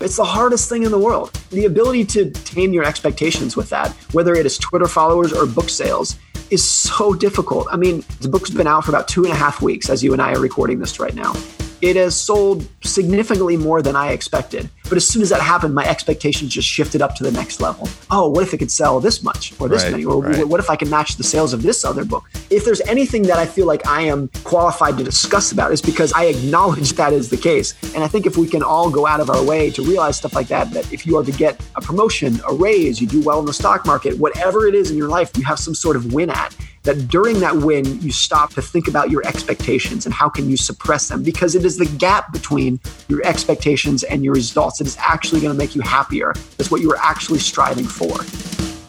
It's the hardest thing in the world. The ability to tame your expectations with that, whether it is Twitter followers or book sales, is so difficult. I mean, the book's been out for about 2.5 weeks as you and I are recording this right now. It has sold significantly more than I expected. But as soon as that happened, my expectations just shifted up to the next level. Oh, what if it could sell this much or this many? Or what if I can match the sales of this other book? If there's anything that I feel like I am qualified to discuss about, it's because I acknowledge that is the case. And I think if we can all go out of our way to realize stuff like that, that if you are to get a promotion, a raise, you do well in the stock market, whatever it is in your life, you have some sort of win at. That during that win, you stop to think about your expectations and how can you suppress them, because it is the gap between your expectations and your results that is actually going to make you happier. That's what you are actually striving for.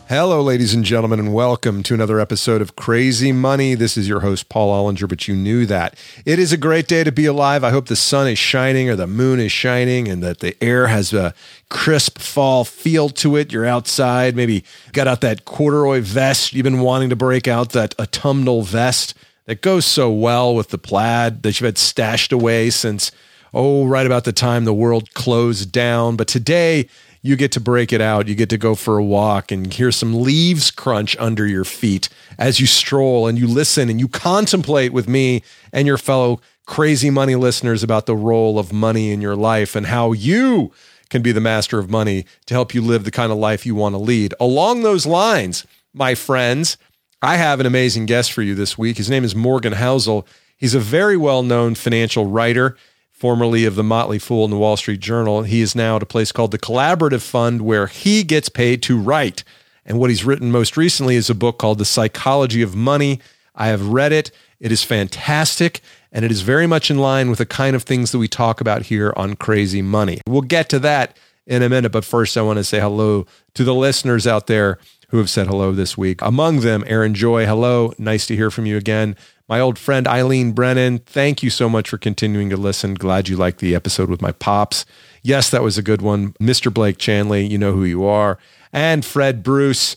Hello, ladies and gentlemen, and welcome to another episode of Crazy Money. This is your host, Paul Ollinger, but you knew that. It is a great day to be alive. I hope the sun is shining or the moon is shining and that the air has a crisp fall feel to it. You're outside, maybe got out that corduroy vest you've been wanting to break out, that autumnal vest that goes so well with the plaid that you've had stashed away since, right about the time the world closed down. But today, you get to break it out. You get to go for a walk and hear some leaves crunch under your feet as you stroll and you listen and you contemplate with me and your fellow Crazy Money listeners about the role of money in your life and how you can be the master of money to help you live the kind of life you want to lead. Along those lines, my friends, I have an amazing guest for you this week. His name is Morgan Housel. He's a very well-known financial writer, formerly of The Motley Fool and The Wall Street Journal. He is now at a place called The Collaborative Fund, where he gets paid to write. And what he's written most recently is a book called The Psychology of Money. I have read it. It is fantastic, and it is very much in line with the kind of things that we talk about here on Crazy Money. We'll get to that in a minute, but first I want to say hello to the listeners out there who have said hello this week. Among them, Aaron Joy. Hello. Nice to hear from you again. My old friend, Eileen Brennan, thank you so much for continuing to listen. Glad you liked the episode with my pops. Yes, that was a good one. Mr. Blake Chanley, you know who you are. And Fred Bruce,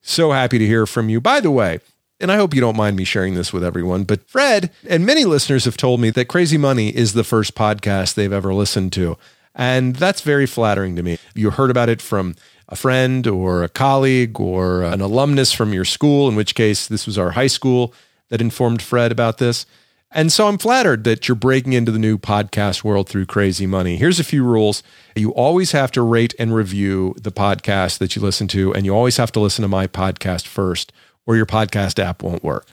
so happy to hear from you. By the way, and I hope you don't mind me sharing this with everyone, but Fred and many listeners have told me that Crazy Money is the first podcast they've ever listened to. And that's very flattering to me. You heard about it from a friend or a colleague or an alumnus from your school, in which case this was our high school that informed Fred about this. And so I'm flattered that you're breaking into the new podcast world through Crazy Money. Here's a few rules. You always have to rate and review the podcast that you listen to, and you always have to listen to my podcast first, or your podcast app won't work.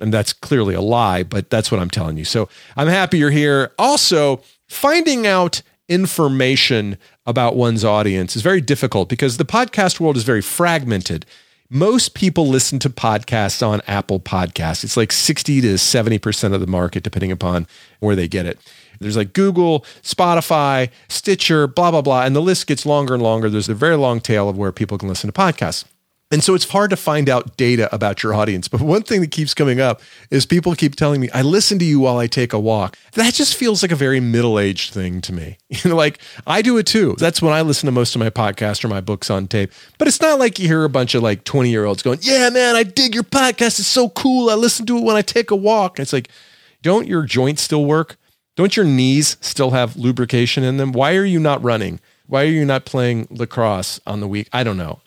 And that's clearly a lie, but that's what I'm telling you. So I'm happy you're here. Also, finding out information about one's audience is very difficult because the podcast world is very fragmented. Most people listen to podcasts on Apple Podcasts. It's like 60 to 70% of the market, depending upon where they get it. There's like Google, Spotify, Stitcher, blah, blah, blah. And the list gets longer and longer. There's a very long tail of where people can listen to podcasts. And so it's hard to find out data about your audience. But one thing that keeps coming up is people keep telling me, I listen to you while I take a walk. That just feels like a very middle-aged thing to me. You know, like I do it too. That's when I listen to most of my podcasts or my books on tape. But it's not like you hear a bunch of like 20-year-olds going, yeah, man, I dig your podcast. It's so cool. I listen to it when I take a walk. It's like, don't your joints still work? Don't your knees still have lubrication in them? Why are you not running? Why are you not playing lacrosse on the week? I don't know.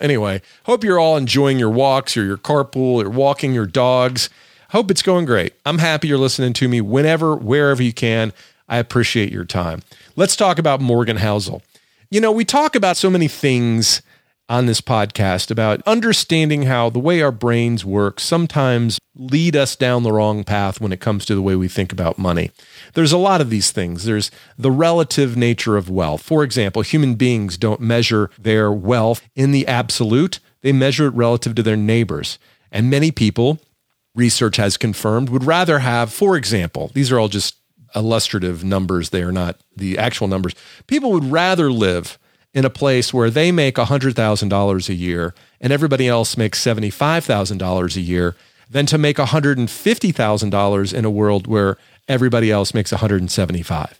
Anyway, hope you're all enjoying your walks or your carpool or walking your dogs. Hope it's going great. I'm happy you're listening to me whenever, wherever you can. I appreciate your time. Let's talk about Morgan Housel. You know, we talk about so many things on this podcast about understanding how the way our brains work sometimes lead us down the wrong path when it comes to the way we think about money. There's a lot of these things. There's the relative nature of wealth. For example, human beings don't measure their wealth in the absolute. They measure it relative to their neighbors. And many people, research has confirmed, would rather have, for example, these are all just illustrative numbers. They are not the actual numbers. People would rather live in a place where they make $100,000 a year and everybody else makes $75,000 a year than to make $150,000 in a world where everybody else makes $175,000.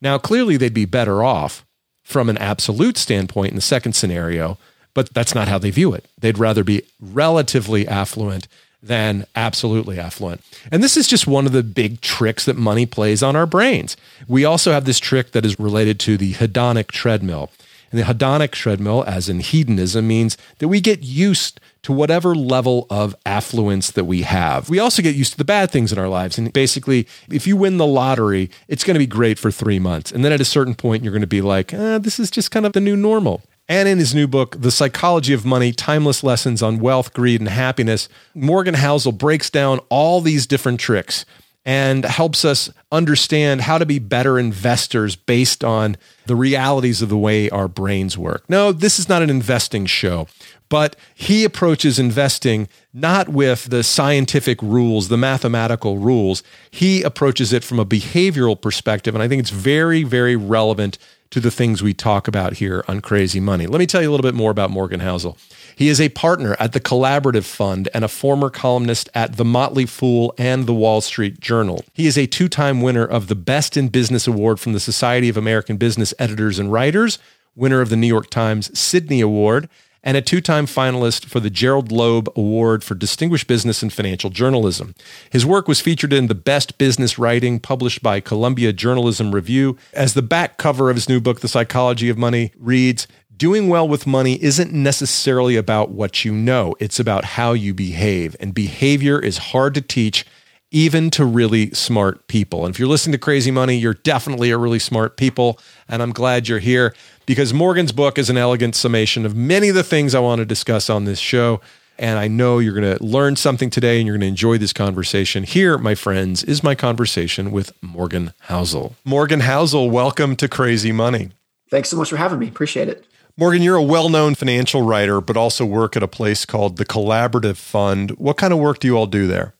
Now, clearly they'd be better off from an absolute standpoint in the second scenario, but that's not how they view it. They'd rather be relatively affluent then absolutely affluent. And this is just one of the big tricks that money plays on our brains. We also have this trick that is related to the hedonic treadmill. And the hedonic treadmill, as in hedonism, means that we get used to whatever level of affluence that we have. We also get used to the bad things in our lives. And basically, if you win the lottery, it's going to be great for 3 months. And then at a certain point, you're going to be like, this is just kind of the new normal. And in his new book, The Psychology of Money, Timeless Lessons on Wealth, Greed, and Happiness, Morgan Housel breaks down all these different tricks and helps us understand how to be better investors based on the realities of the way our brains work. No, this is not an investing show, but he approaches investing not with the scientific rules, the mathematical rules. He approaches it from a behavioral perspective, and I think it's very, very relevant to the things we talk about here on Crazy Money. Let me tell you a little bit more about Morgan Housel. He is a partner at the Collaborative Fund and a former columnist at The Motley Fool and The Wall Street Journal. He is a two-time winner of the Best in Business Award from the Society of American Business Editors and Writers, winner of the New York Times Sydney Award, and a two-time finalist for the Gerald Loeb Award for Distinguished Business and Financial Journalism. His work was featured in the Best Business Writing published by Columbia Journalism Review. As the back cover of his new book, The Psychology of Money, reads, "Doing well with money isn't necessarily about what you know. It's about how you behave. And behavior is hard to teach, even to really smart people." And if you're listening to Crazy Money, you're definitely a really smart people, and I'm glad you're here, because Morgan's book is an elegant summation of many of the things I want to discuss on this show, and I know you're going to learn something today, and you're going to enjoy this conversation. Here, my friends, is my conversation with Morgan Housel. Morgan Housel, welcome to Crazy Money. Thanks so much for having me. Appreciate it. Morgan, you're a well-known financial writer, but also work at a place called the Collaborative Fund. What kind of work do you all do there?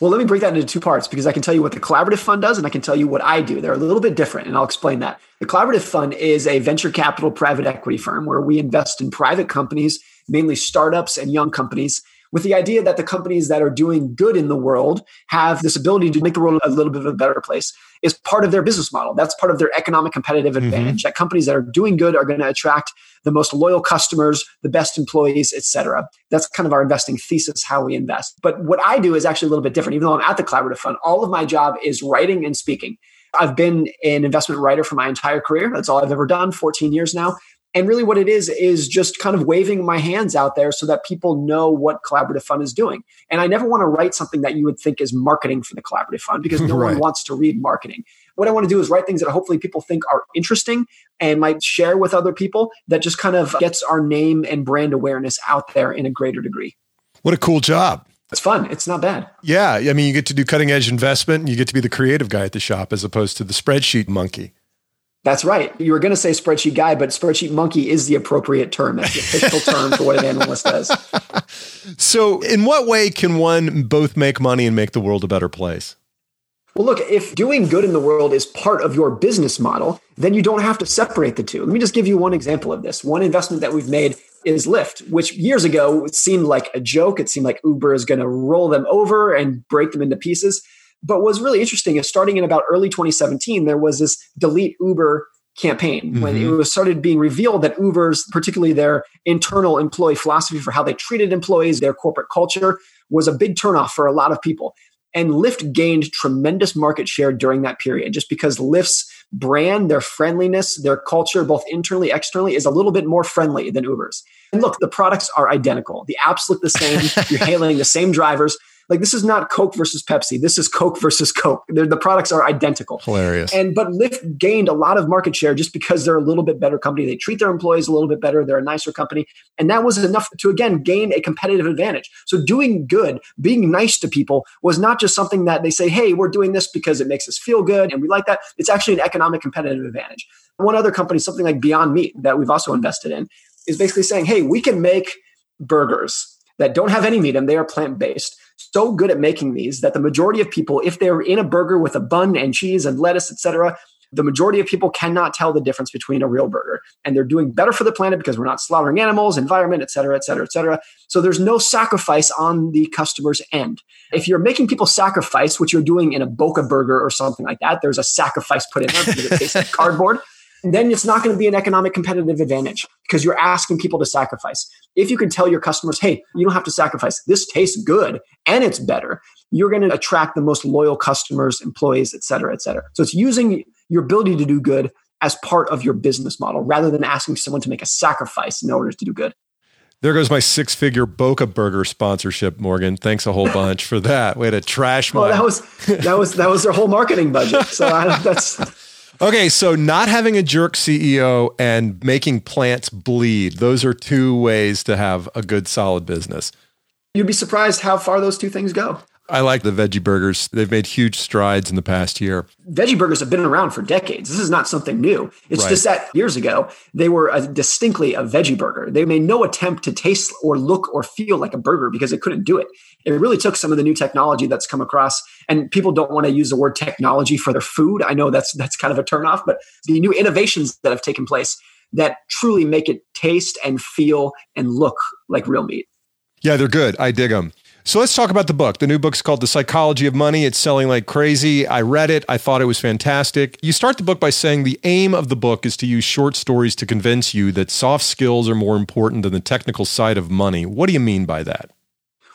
Well, let me break that into two parts, because I can tell you what the Collaborative Fund does and I can tell you what I do. They're a little bit different, and I'll explain that. The Collaborative Fund is a venture capital private equity firm where we invest in private companies, mainly startups and young companies, with the idea that the companies that are doing good in the world have this ability to make the world a little bit of a better place. Is part of their business model. That's part of their economic competitive advantage, that companies that are doing good are going to attract the most loyal customers, the best employees, et cetera. That's kind of our investing thesis, how we invest. But what I do is actually a little bit different. Even though I'm at the Collaborative Fund, all of my job is writing and speaking. I've been an investment writer for my entire career. That's all I've ever done, 14 years now. And really what it is just kind of waving my hands out there so that people know what Collaborative Fund is doing. And I never want to write something that you would think is marketing for the Collaborative Fund, because no one wants to read marketing. What I want to do is write things that hopefully people think are interesting and might share with other people, that just kind of gets our name and brand awareness out there in a greater degree. What a cool job. It's fun. It's not bad. Yeah. I mean, you get to do cutting edge investment and you get to be the creative guy at the shop as opposed to the spreadsheet monkey. That's right. You were going to say spreadsheet guy, but spreadsheet monkey is the appropriate term. That's the official term for what an analyst does. So in what way can one both make money and make the world a better place? Well, look, if doing good in the world is part of your business model, then you don't have to separate the two. Let me just give you one example of this. One investment that we've made is Lyft, which years ago seemed like a joke. It seemed like Uber is going to roll them over and break them into pieces. But what's really interesting is starting in about early 2017, there was this delete Uber campaign when it was started being revealed that Uber's, particularly their internal employee philosophy for how they treated employees, their corporate culture, was a big turnoff for a lot of people. And Lyft gained tremendous market share during that period, just because Lyft's brand, their friendliness, their culture, both internally, externally, is a little bit more friendly than Uber's. And look, the products are identical. The apps look the same. You're hailing the same drivers. Like, this is not Coke versus Pepsi. This is Coke versus Coke. The products are identical. Hilarious. But Lyft gained a lot of market share just because they're a little bit better company. They treat their employees a little bit better. They're a nicer company. And that was enough to, again, gain a competitive advantage. So doing good, being nice to people, was not just something that they say, hey, we're doing this because it makes us feel good and we like that. It's actually an economic competitive advantage. One other company, something like Beyond Meat that we've also invested in, is basically saying, hey, we can make burgers that don't have any meat and they are plant-based. So good at making these that the majority of people, if they're in a burger with a bun and cheese and lettuce, et cetera, the majority of people cannot tell the difference between a real burger. And they're doing better for the planet because we're not slaughtering animals, environment, et cetera, et cetera, et cetera. So there's no sacrifice on the customer's end. If you're making people sacrifice, which you're doing in a Boca burger or something like that, there's a sacrifice put in there because it tastes like cardboard. then it's not going to be an economic competitive advantage because you're asking people to sacrifice. If you can tell your customers, hey, you don't have to sacrifice. This tastes good and it's better. You're going to attract the most loyal customers, employees, et cetera, et cetera. So it's using your ability to do good as part of your business model rather than asking someone to make a sacrifice in order to do good. There goes my six-figure Boca Burger sponsorship, Morgan. Thanks a whole bunch for that. Way to trash mine. Well, that was their whole marketing budget. So that's okay. So not having a jerk CEO and making plants bleed. Those are two ways to have a good, solid business. You'd be surprised how far those two things go. I like the veggie burgers. They've made huge strides in the past year. Veggie burgers have been around for decades. This is not something new. It's just that years ago, they were distinctly a veggie burger. They made no attempt to taste or look or feel like a burger because they couldn't do it. It really took some of the new technology that's come across, and people don't want to use the word technology for their food. I know that's kind of a turnoff, but the new innovations that have taken place that truly make it taste and feel and look like real meat. Yeah, they're good. I dig them. So let's talk about the book. The new book's called The Psychology of Money. It's selling like crazy. I read it. I thought it was fantastic. You start the book by saying the aim of the book is to use short stories to convince you that soft skills are more important than the technical side of money. What do you mean by that?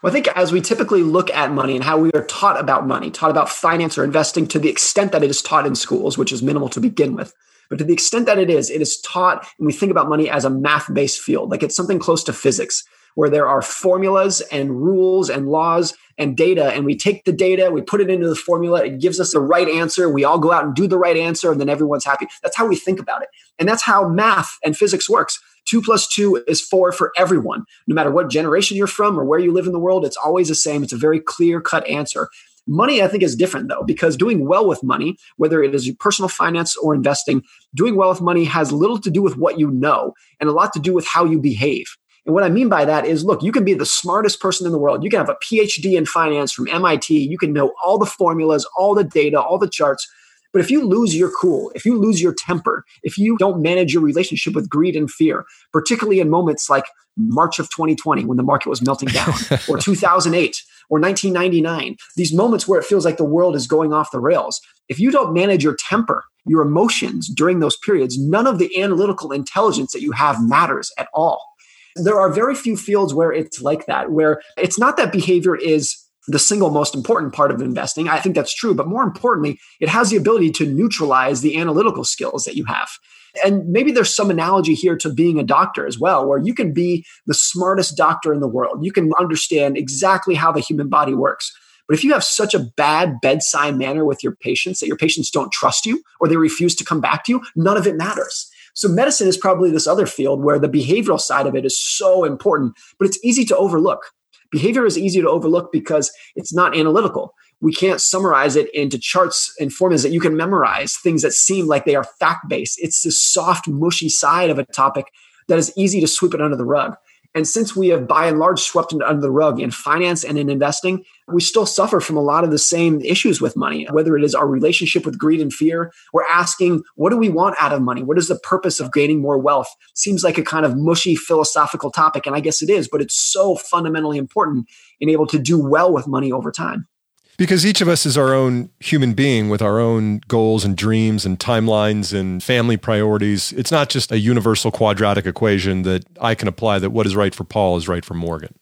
Well, I think as we typically look at money and how we are taught about money, taught about finance or investing to the extent that it is taught in schools, which is minimal to begin with. But to the extent that it is taught, and we think about money as a math-based field, like it's something close to physics, where there are formulas and rules and laws and data, and we take the data, we put it into the formula, it gives us the right answer, we all go out and do the right answer, and then everyone's happy. That's how we think about it. And that's how math and physics works. 2 + 2 is 4 for everyone. No matter what generation you're from or where you live in the world, it's always the same. It's a very clear-cut answer. Money, I think, is different, though, because doing well with money, whether it is personal finance or investing, doing well with money has little to do with what you know and a lot to do with how you behave. And what I mean by that is, look, you can be the smartest person in the world. You can have a PhD in finance from MIT. You can know all the formulas, all the data, all the charts. But if you lose your cool, if you lose your temper, if you don't manage your relationship with greed and fear, particularly in moments like March of 2020 when the market was melting down, or 2008, or 1999, these moments where it feels like the world is going off the rails, if you don't manage your temper, your emotions during those periods, none of the analytical intelligence that you have matters at all. There are very few fields where it's like that, where it's not that behavior is the single most important part of investing. I think that's true. But more importantly, it has the ability to neutralize the analytical skills that you have. And maybe there's some analogy here to being a doctor as well, where you can be the smartest doctor in the world. You can understand exactly how the human body works. But if you have such a bad bedside manner with your patients that your patients don't trust you or they refuse to come back to you, none of it matters. So medicine is probably this other field where the behavioral side of it is so important, but it's easy to overlook. Behavior is easy to overlook because it's not analytical. We can't summarize it into charts and formulas that you can memorize, things that seem like they are fact-based. It's this soft, mushy side of a topic that is easy to sweep it under the rug. And since we have, by and large, swept it under the rug in finance and in investing, we still suffer from a lot of the same issues with money, whether it is our relationship with greed and fear. We're asking, what do we want out of money? What is the purpose of gaining more wealth? Seems like a kind of mushy philosophical topic, and I guess it is, but it's so fundamentally important in able to do well with money over time. Because each of us is our own human being with our own goals and dreams and timelines and family priorities. It's not just a universal quadratic equation that I can apply that what is right for Paul is right for Morgan.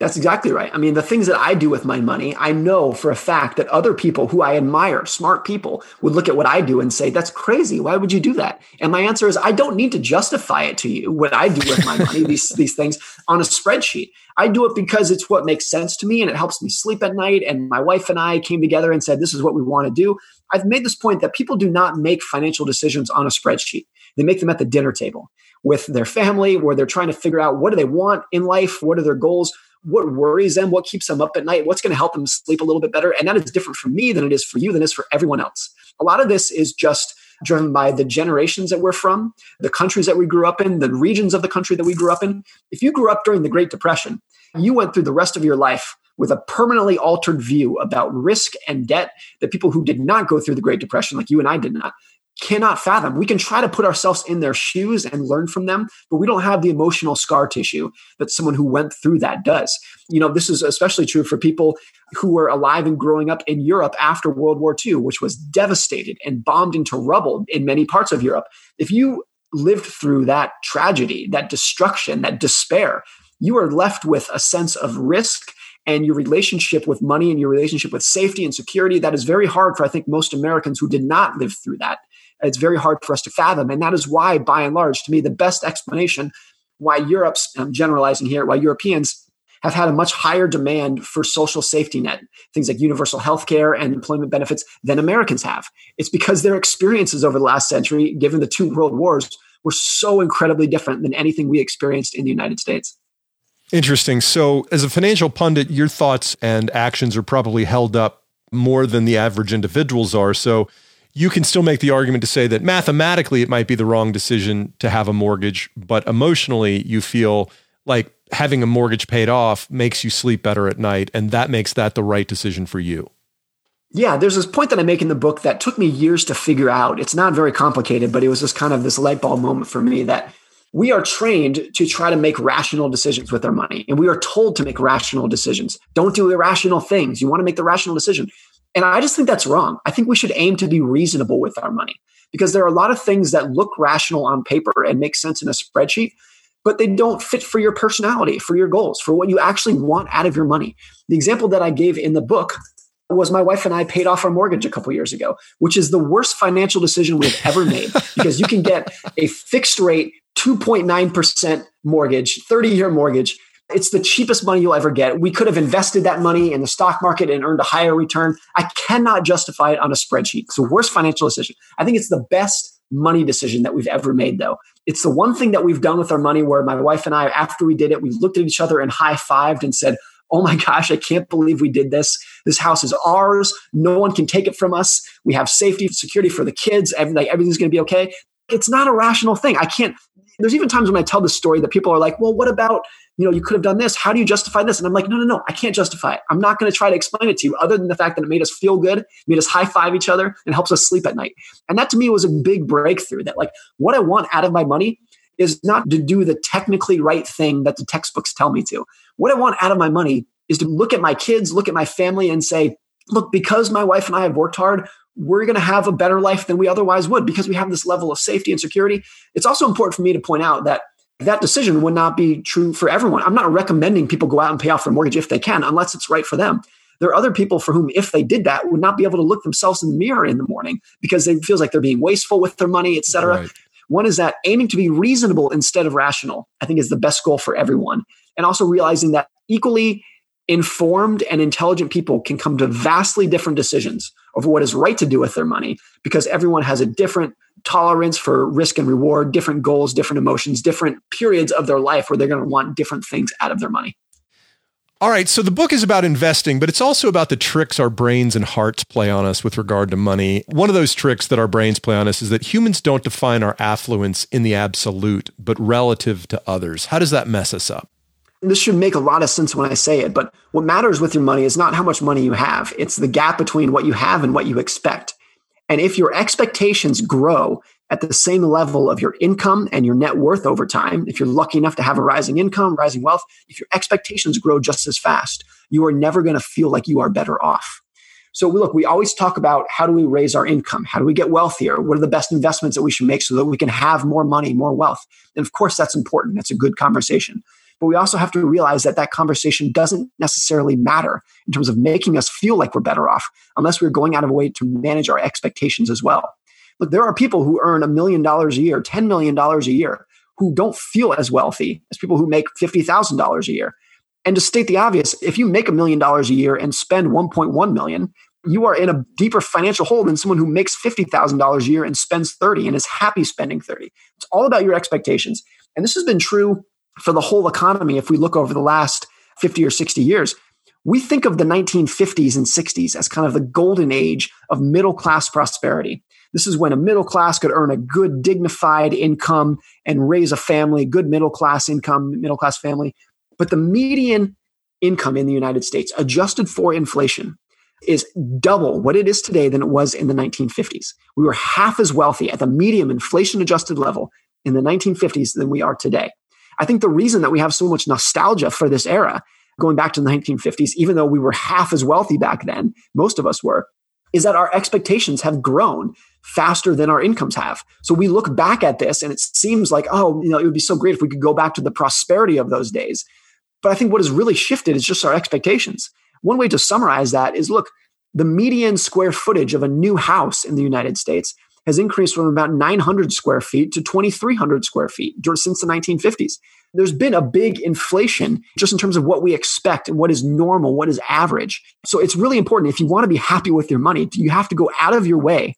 That's exactly right. I mean, the things that I do with my money, I know for a fact that other people who I admire, smart people, would look at what I do and say, that's crazy. Why would you do that? And my answer is, I don't need to justify it to you, what I do with my money, these things on a spreadsheet. I do it because it's what makes sense to me and it helps me sleep at night. And my wife and I came together and said, this is what we want to do. I've made this point that people do not make financial decisions on a spreadsheet. They make them at the dinner table with their family, where they're trying to figure out what do they want in life? What are their goals? What worries them, what keeps them up at night, what's going to help them sleep a little bit better. And that is different for me than it is for you, than it is for everyone else. A lot of this is just driven by the generations that we're from, the countries that we grew up in, the regions of the country that we grew up in. If you grew up during the Great Depression, you went through the rest of your life with a permanently altered view about risk and debt that people who did not go through the Great Depression, like you and I did not, cannot fathom. We can try to put ourselves in their shoes and learn from them, but we don't have the emotional scar tissue that someone who went through that does. You know, this is especially true for people who were alive and growing up in Europe after World War II, which was devastated and bombed into rubble in many parts of Europe. If you lived through that tragedy, that destruction, that despair, you are left with a sense of risk, and your relationship with money and your relationship with safety and security, that is very hard for, I think, most Americans who did not live through that. It's very hard for us to fathom. And that is why, by and large, to me, the best explanation why Europe's, I'm generalizing here, why Europeans have had a much higher demand for social safety net, things like universal health care and employment benefits, than Americans have. It's because their experiences over the last century, given the two world wars, were so incredibly different than anything we experienced in the United States. Interesting. So as a financial pundit, your thoughts and actions are probably held up more than the average individuals are. So you can still make the argument to say that mathematically, it might be the wrong decision to have a mortgage, but emotionally, you feel like having a mortgage paid off makes you sleep better at night, and that makes that the right decision for you. Yeah, there's this point that I make in the book that took me years to figure out. It's not very complicated, but it was just kind of this light bulb moment for me that we are trained to try to make rational decisions with our money, and we are told to make rational decisions. Don't do irrational things. You want to make the rational decision. And I just think that's wrong. I think we should aim to be reasonable with our money, because there are a lot of things that look rational on paper and make sense in a spreadsheet, but they don't fit for your personality, for your goals, for what you actually want out of your money. The example that I gave in the book was my wife and I paid off our mortgage a couple years ago, which is the worst financial decision we've ever made, because you can get a fixed rate 2.9% mortgage, 30-year mortgage. It's the cheapest money you'll ever get. We could have invested that money in the stock market and earned a higher return. I cannot justify it on a spreadsheet. It's the worst financial decision. I think it's the best money decision that we've ever made, though. It's the one thing that we've done with our money where my wife and I, after we did it, we looked at each other and high-fived and said, "Oh my gosh, I can't believe we did this. This house is ours. No one can take it from us. We have safety, security for the kids. Everything's going to be okay." It's not a rational thing. I can't. There's even times when I tell this story that people are like, "Well, what about, you could have done this. How do you justify this?" And I'm like, no, I can't justify it. I'm not going to try to explain it to you other than the fact that it made us feel good, made us high five each other, and helps us sleep at night. And that to me was a big breakthrough that what I want out of my money is not to do the technically right thing that the textbooks tell me to. What I want out of my money is to look at my kids, look at my family and say, look, because my wife and I have worked hard, we're going to have a better life than we otherwise would because we have this level of safety and security. It's also important for me to point out that that decision would not be true for everyone. I'm not recommending people go out and pay off their mortgage if they can, unless it's right for them. There are other people for whom, if they did that, would not be able to look themselves in the mirror in the morning because it feels like they're being wasteful with their money, et cetera. Right. One is that aiming to be reasonable instead of rational, I think, is the best goal for everyone. And also realizing that equally informed and intelligent people can come to vastly different decisions over what is right to do with their money because everyone has a different tolerance for risk and reward, different goals, different emotions, different periods of their life where they're going to want different things out of their money. All right. So the book is about investing, but it's also about the tricks our brains and hearts play on us with regard to money. One of those tricks that our brains play on us is that humans don't define our affluence in the absolute, but relative to others. How does that mess us up? This should make a lot of sense when I say it, but what matters with your money is not how much money you have. It's the gap between what you have and what you expect. And if your expectations grow at the same level of your income and your net worth over time, if you're lucky enough to have a rising income, rising wealth, if your expectations grow just as fast, you are never going to feel like you are better off. So look, we always talk about how do we raise our income? How do we get wealthier? What are the best investments that we should make so that we can have more money, more wealth? And of course, that's important. That's a good conversation. But we also have to realize that that conversation doesn't necessarily matter in terms of making us feel like we're better off unless we're going out of a way to manage our expectations as well. Look, there are people who earn $1 million a year, $10 million a year, who don't feel as wealthy as people who make $50,000 a year. And to state the obvious, if you make $1 million a year and spend $1.1 million, you are in a deeper financial hole than someone who makes $50,000 a year and spends 30 and is happy spending 30. It's all about your expectations. And this has been true for the whole economy. If we look over the last 50 or 60 years, we think of the 1950s and 60s as kind of the golden age of middle-class prosperity. This is when a middle class could earn a good, dignified income and raise a family, good middle-class income, middle-class family. But the median income in the United States, adjusted for inflation, is double what it is today than it was in the 1950s. We were half as wealthy at the medium inflation-adjusted level in the 1950s than we are today. I think the reason that we have so much nostalgia for this era, going back to the 1950s, even though we were half as wealthy back then, most of us were, is that our expectations have grown faster than our incomes have. So we look back at this and it seems like, oh, it would be so great if we could go back to the prosperity of those days. But I think what has really shifted is just our expectations. One way to summarize that is, look, the median square footage of a new house in the United States has increased from about 900 square feet to 2,300 square feet since the 1950s. There's been a big inflation just in terms of what we expect and what is normal, what is average. So it's really important, if you want to be happy with your money, you have to go out of your way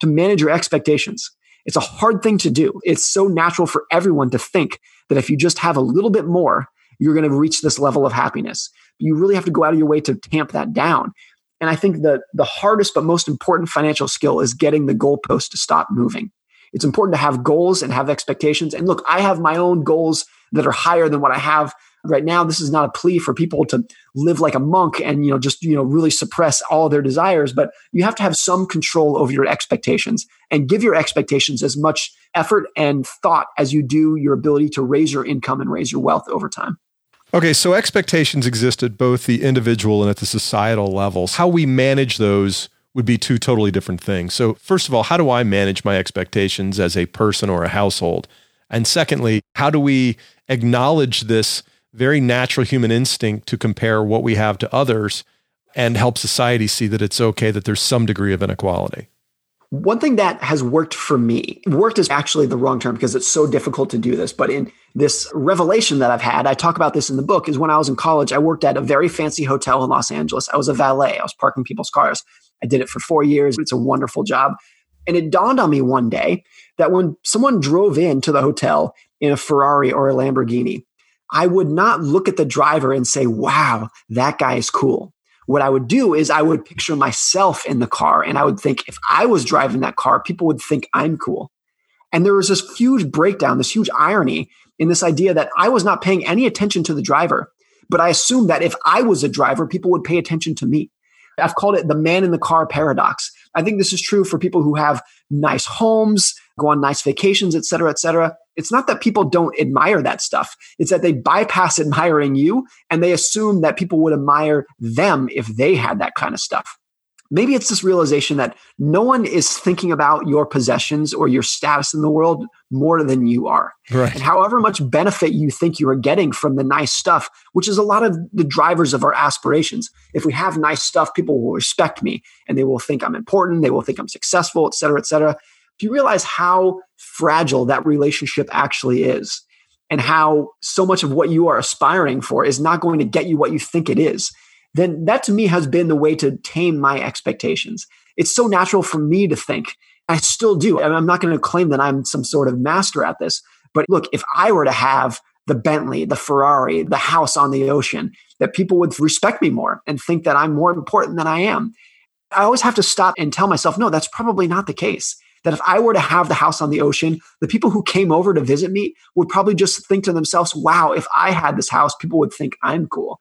to manage your expectations. It's a hard thing to do. It's so natural for everyone to think that if you just have a little bit more, you're going to reach this level of happiness. You really have to go out of your way to tamp that down. And I think the hardest but most important financial skill is getting the goalpost to stop moving. It's important to have goals and have expectations. And look, I have my own goals that are higher than what I have right now. This is not a plea for people to live like a monk and really suppress all their desires. But you have to have some control over your expectations and give your expectations as much effort and thought as you do your ability to raise your income and raise your wealth over time. Okay, so expectations exist at both the individual and at the societal levels. How we manage those would be two totally different things. So first of all, how do I manage my expectations as a person or a household? And secondly, how do we acknowledge this very natural human instinct to compare what we have to others and help society see that it's okay that there's some degree of inequality? One thing that has worked for me, worked is actually the wrong term because it's so difficult to do this, but in this revelation that I've had, I talk about this in the book, is when I was in college, I worked at a very fancy hotel in Los Angeles. I was a valet. I was parking people's cars. I did it for 4 years. It's a wonderful job. And it dawned on me one day that when someone drove into the hotel in a Ferrari or a Lamborghini, I would not look at the driver and say, wow, that guy is cool. What I would do is I would picture myself in the car and I would think, if I was driving that car, people would think I'm cool. And there was this huge breakdown, this huge irony in this idea that I was not paying any attention to the driver, but I assumed that if I was a driver, people would pay attention to me. I've called it the man in the car paradox. I think this is true for people who have nice homes, go on nice vacations, et cetera, et cetera. It's not that people don't admire that stuff. It's that they bypass admiring you and they assume that people would admire them if they had that kind of stuff. Maybe it's this realization that no one is thinking about your possessions or your status in the world more than you are. Right. And however much benefit you think you are getting from the nice stuff, which is a lot of the drivers of our aspirations. If we have nice stuff, people will respect me and they will think I'm important. They will think I'm successful, et cetera, et cetera. Do you realize how fragile that relationship actually is and how so much of what you are aspiring for is not going to get you what you think it is? Then that to me has been the way to tame my expectations. It's so natural for me to think, I still do. I mean, I'm not going to claim that I'm some sort of master at this, but look, if I were to have the Bentley, the Ferrari, the house on the ocean, that people would respect me more and think that I'm more important than I am. I always have to stop and tell myself, no, that's probably not the case. That if I were to have the house on the ocean, the people who came over to visit me would probably just think to themselves, wow, if I had this house, people would think I'm cool.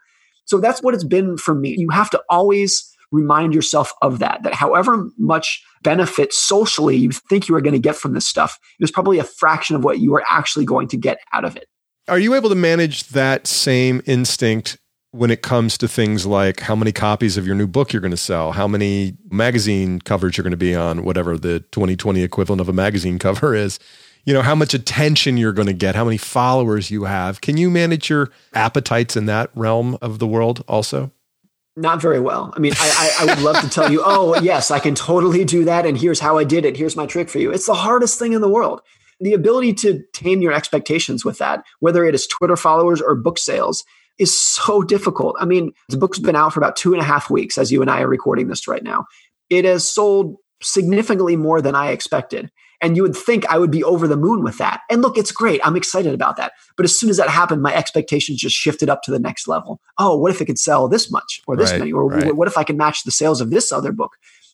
So that's what it's been for me. You have to always remind yourself of that, that however much benefit socially you think you are going to get from this stuff, it's probably a fraction of what you are actually going to get out of it. Are you able to manage that same instinct when it comes to things like how many copies of your new book you're going to sell, how many magazine covers you're going to be on, whatever the 2020 equivalent of a magazine cover is, how much attention you're going to get, how many followers you have? Can you manage your appetites in that realm of the world also? Not very well. I mean, I would love to tell you, oh, yes, I can totally do that. And here's how I did it. Here's my trick for you. It's the hardest thing in the world. The ability to tame your expectations with that, whether it is Twitter followers or book sales, is so difficult. I mean, the book's been out for about 2.5 weeks as you and I are recording this right now. It has sold significantly more than I expected. And you would think I would be over the moon with that. And look, it's great. I'm excited about that. But as soon as that happened, my expectations just shifted up to the next level. Oh, what if it could sell this much or this many? Or what if I can match the sales of this other book?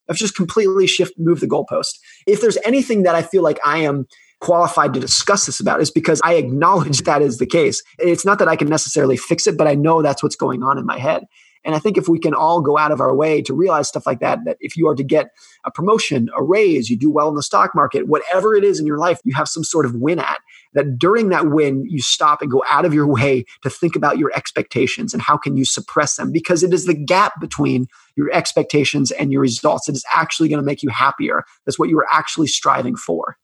I've just completely moved the goalpost. If there's anything that I feel like I am qualified to discuss this about, is because I acknowledge that is the case. It's not that I can necessarily fix it, but I know that's what's going on in my head. And I think if we can all go out of our way to realize stuff like that, that if you are to get a promotion, a raise, you do well in the stock market, whatever it is in your life, you have some sort of win at, that during that win, you stop and go out of your way to think about your expectations and how can you suppress them? Because it is the gap between your expectations and your results that is actually going to make you happier. That's what you are actually striving for.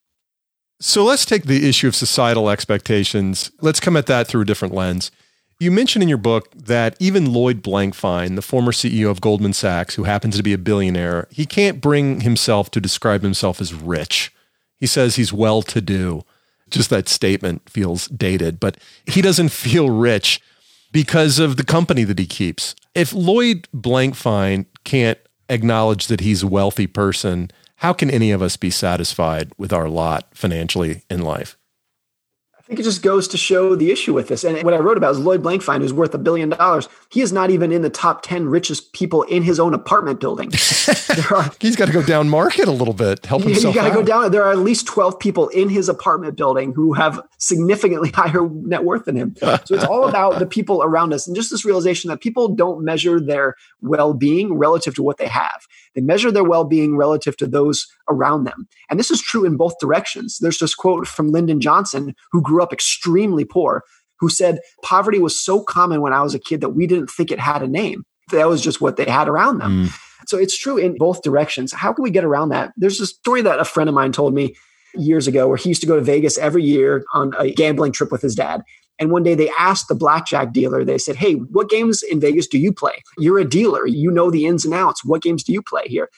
So let's take the issue of societal expectations. Let's come at that through a different lens. You mentioned in your book that even Lloyd Blankfein, the former CEO of Goldman Sachs, who happens to be a billionaire, he can't bring himself to describe himself as rich. He says he's well-to-do. Just that statement feels dated, but he doesn't feel rich because of the company that he keeps. If Lloyd Blankfein can't acknowledge that he's a wealthy person, how can any of us be satisfied with our lot financially in life? I think it just goes to show the issue with this. And what I wrote about is Lloyd Blankfein, who's worth $1 billion. He is not even in the top 10 richest people in his own apartment building. He's got to go down market a little bit, help himself out. You got to go down. There are at least 12 people in his apartment building who have significantly higher net worth than him. So it's all about the people around us. And just this realization that people don't measure their well-being relative to what they have. They measure their well-being relative to those around them. And this is true in both directions. There's this quote from Lyndon Johnson, who grew up extremely poor, who said, poverty was so common when I was a kid that we didn't think it had a name. That was just what they had around them. So it's true in both directions. How can we get around that? There's a story that a friend of mine told me years ago where he used to go to Vegas every year on a gambling trip with his dad. And one day they asked the blackjack dealer, they said, hey, what games in Vegas do you play? You're a dealer. You know the ins and outs. What games do you play here?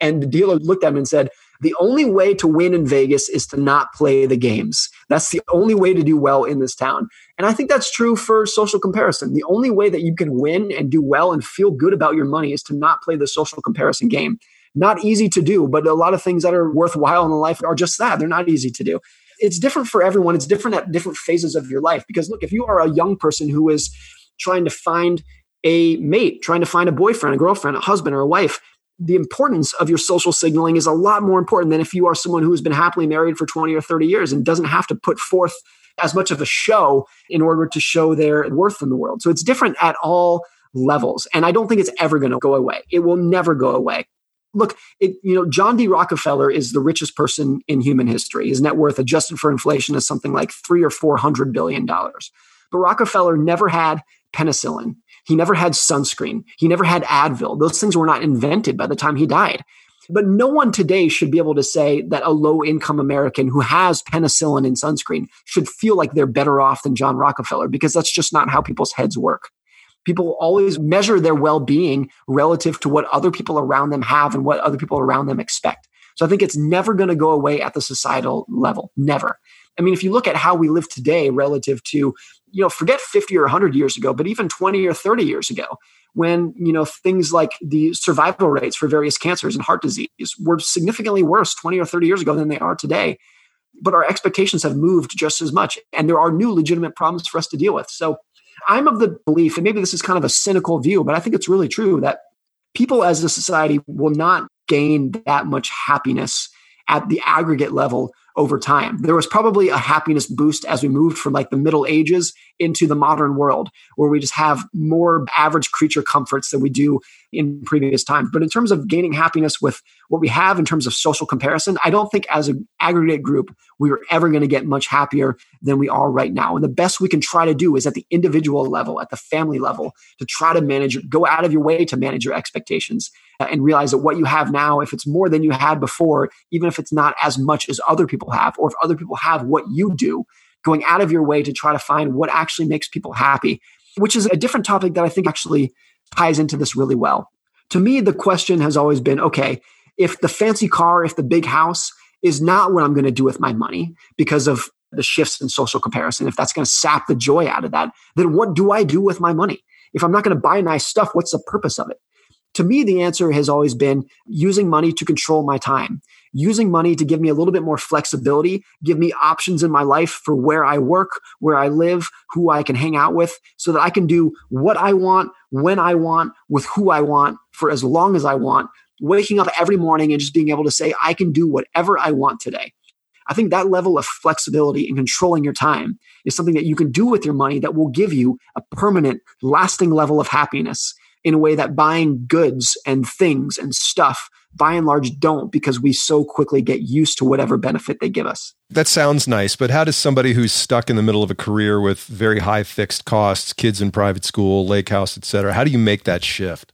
And the dealer looked at him and said, the only way to win in Vegas is to not play the games. That's the only way to do well in this town. And I think that's true for social comparison. The only way that you can win and do well and feel good about your money is to not play the social comparison game. Not easy to do, but a lot of things that are worthwhile in life are just that. They're not easy to do. It's different for everyone. It's different at different phases of your life. Because look, if you are a young person who is trying to find a mate, trying to find a boyfriend, a girlfriend, a husband, or a wife, the importance of your social signaling is a lot more important than if you are someone who has been happily married for 20 or 30 years and doesn't have to put forth as much of a show in order to show their worth in the world. So it's different at all levels. And I don't think it's ever going to go away. It will never go away. Look, John D. Rockefeller is the richest person in human history. His net worth adjusted for inflation is something like $300 or $400 billion. But Rockefeller never had penicillin. He never had sunscreen. He never had Advil. Those things were not invented by the time he died. But no one today should be able to say that a low-income American who has penicillin and sunscreen should feel like they're better off than John Rockefeller, because that's just not how people's heads work. People always measure their well-being relative to what other people around them have and what other people around them expect. So I think it's never going to go away at the societal level. Never. I mean, if you look at how we live today relative to, forget 50 or 100 years ago, but even 20 or 30 years ago, when, things like the survival rates for various cancers and heart disease were significantly worse 20 or 30 years ago than they are today. But our expectations have moved just as much, and there are new legitimate problems for us to deal with. So I'm of the belief, and maybe this is kind of a cynical view, but I think it's really true, that people as a society will not gain that much happiness at the aggregate level over time. There was probably a happiness boost as we moved from like the Middle Ages into the modern world, where we just have more average creature comforts than we do in previous times. But in terms of gaining happiness with what we have in terms of social comparison, I don't think as an aggregate group, we are ever going to get much happier than we are right now. And the best we can try to do is at the individual level, at the family level, to try to go out of your way to manage your expectations and realize that what you have now, if it's more than you had before, even if it's not as much as other people have, or if other people have what you do, going out of your way to try to find what actually makes people happy, which is a different topic that I think actually ties into this really well. To me, the question has always been, okay, if the fancy car, if the big house is not what I'm going to do with my money because of the shifts in social comparison, if that's going to sap the joy out of that, then what do I do with my money? If I'm not going to buy nice stuff, what's the purpose of it? To me, the answer has always been using money to control my time, using money to give me a little bit more flexibility, give me options in my life for where I work, where I live, who I can hang out with, so that I can do what I want, when I want, with who I want, for as long as I want, waking up every morning and just being able to say, I can do whatever I want today. I think that level of flexibility and controlling your time is something that you can do with your money that will give you a permanent, lasting level of happiness in a way that buying goods and things and stuff by and large don't, because we so quickly get used to whatever benefit they give us. That sounds nice, but how does somebody who's stuck in the middle of a career with very high fixed costs, kids in private school, lake house, et cetera, how do you make that shift?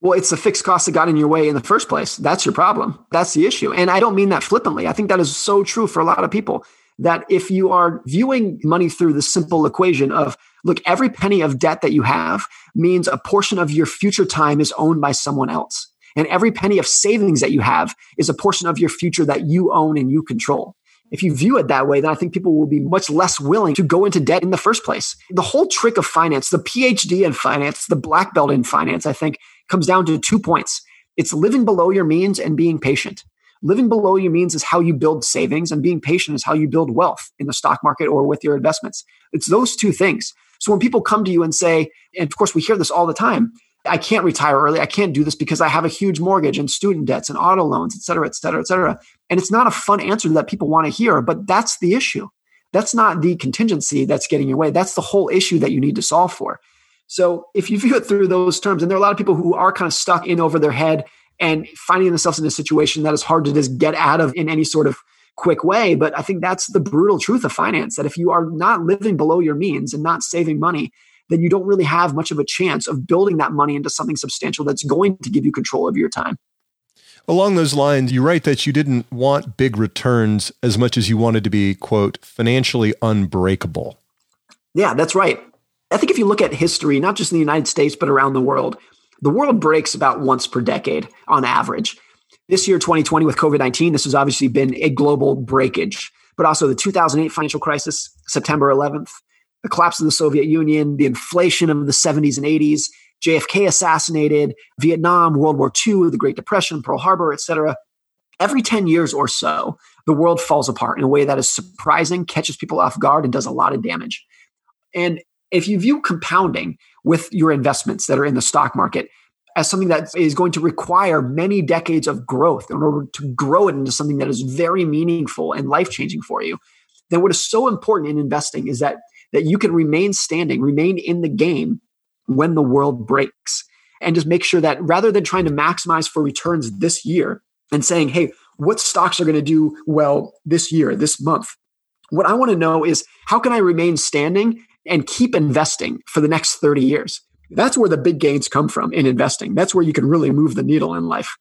Well, it's the fixed costs that got in your way in the first place. That's your problem. That's the issue. And I don't mean that flippantly. I think that is so true for a lot of people, that if you are viewing money through the simple equation of, look, every penny of debt that you have means a portion of your future time is owned by someone else. And every penny of savings that you have is a portion of your future that you own and you control. If you view it that way, then I think people will be much less willing to go into debt in the first place. The whole trick of finance, the PhD in finance, the black belt in finance, I think comes down to 2 points. It's living below your means and being patient. Living below your means is how you build savings, and being patient is how you build wealth in the stock market or with your investments. It's those two things. So when people come to you and say, and of course we hear this all the time, I can't retire early. I can't do this because I have a huge mortgage and student debts and auto loans, et cetera, et cetera, et cetera. And it's not a fun answer that people want to hear, but that's the issue. That's not the contingency that's getting your way. That's the whole issue that you need to solve for. So if you view it through those terms, and there are a lot of people who are kind of stuck in over their head and finding themselves in a situation that is hard to just get out of in any sort of quick way. But I think that's the brutal truth of finance, that if you are not living below your means and not saving money, then you don't really have much of a chance of building that money into something substantial that's going to give you control of your time. Along those lines, you write that you didn't want big returns as much as you wanted to be, quote, financially unbreakable. Yeah, that's right. I think if you look at history, not just in the United States, but around the world breaks about once per decade on average. This year, 2020, with COVID-19, this has obviously been a global breakage, but also the 2008 financial crisis, September 11th, the collapse of the Soviet Union, the inflation of the 70s and 80s, JFK assassinated, Vietnam, World War II, the Great Depression, Pearl Harbor, et cetera. Every 10 years or so, the world falls apart in a way that is surprising, catches people off guard, and does a lot of damage. And if you view compounding with your investments that are in the stock market as something that is going to require many decades of growth in order to grow it into something that is very meaningful and life-changing for you, then what is so important in investing is that you can remain standing, remain in the game when the world breaks. And just make sure that rather than trying to maximize for returns this year and saying, hey, what stocks are going to do well this year, this month? What I want to know is, how can I remain standing and keep investing for the next 30 years? That's where the big gains come from in investing. That's where you can really move the needle in life.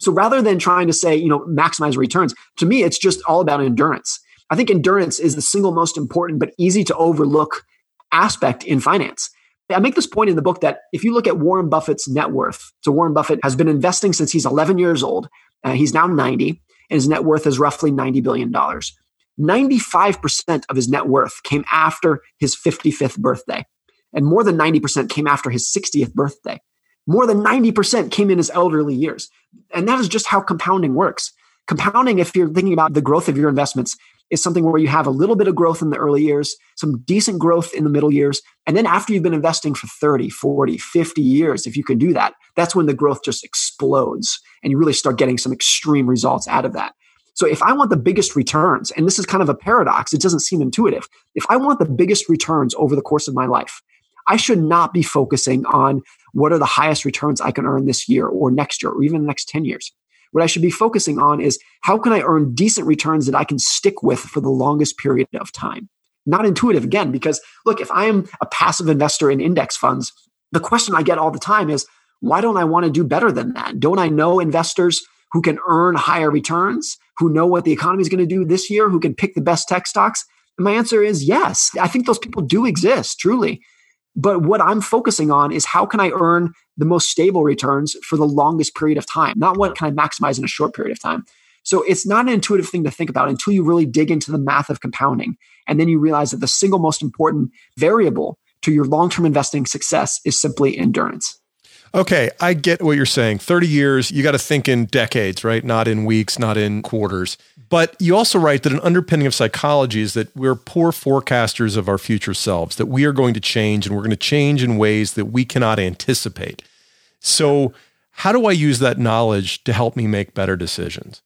So rather than trying to say, maximize returns, to me, it's just all about endurance. I think endurance is the single most important but easy to overlook aspect in finance. I make this point in the book that if you look at Warren Buffett's net worth, so Warren Buffett has been investing since he's 11 years old. He's now 90, and his net worth is roughly $90 billion. 95% of his net worth came after his 55th birthday, and more than 90% came after his 60th birthday. More than 90% came in his elderly years. And that is just how compounding works. Compounding, if you're thinking about the growth of your investments, is something where you have a little bit of growth in the early years, some decent growth in the middle years. And then after you've been investing for 30, 40, 50 years, if you can do that, that's when the growth just explodes and you really start getting some extreme results out of that. So if I want the biggest returns, and this is kind of a paradox, it doesn't seem intuitive. If I want the biggest returns over the course of my life, I should not be focusing on what are the highest returns I can earn this year or next year or even the next 10 years. What I should be focusing on is, how can I earn decent returns that I can stick with for the longest period of time? Not intuitive again, because look, if I am a passive investor in index funds, the question I get all the time is, why don't I want to do better than that? Don't I know investors who can earn higher returns, who know what the economy is going to do this year, who can pick the best tech stocks? And my answer is yes. I think those people do exist, truly. But what I'm focusing on is, how can I earn the most stable returns for the longest period of time, not what can I maximize in a short period of time. So it's not an intuitive thing to think about until you really dig into the math of compounding. And then you realize that the single most important variable to your long-term investing success is simply endurance. Okay, I get what you're saying. 30 years, you got to think in decades, right? Not in weeks, not in quarters. But you also write that an underpinning of psychology is that we're poor forecasters of our future selves, that we are going to change, and we're going to change in ways that we cannot anticipate. So how do I use that knowledge to help me make better decisions?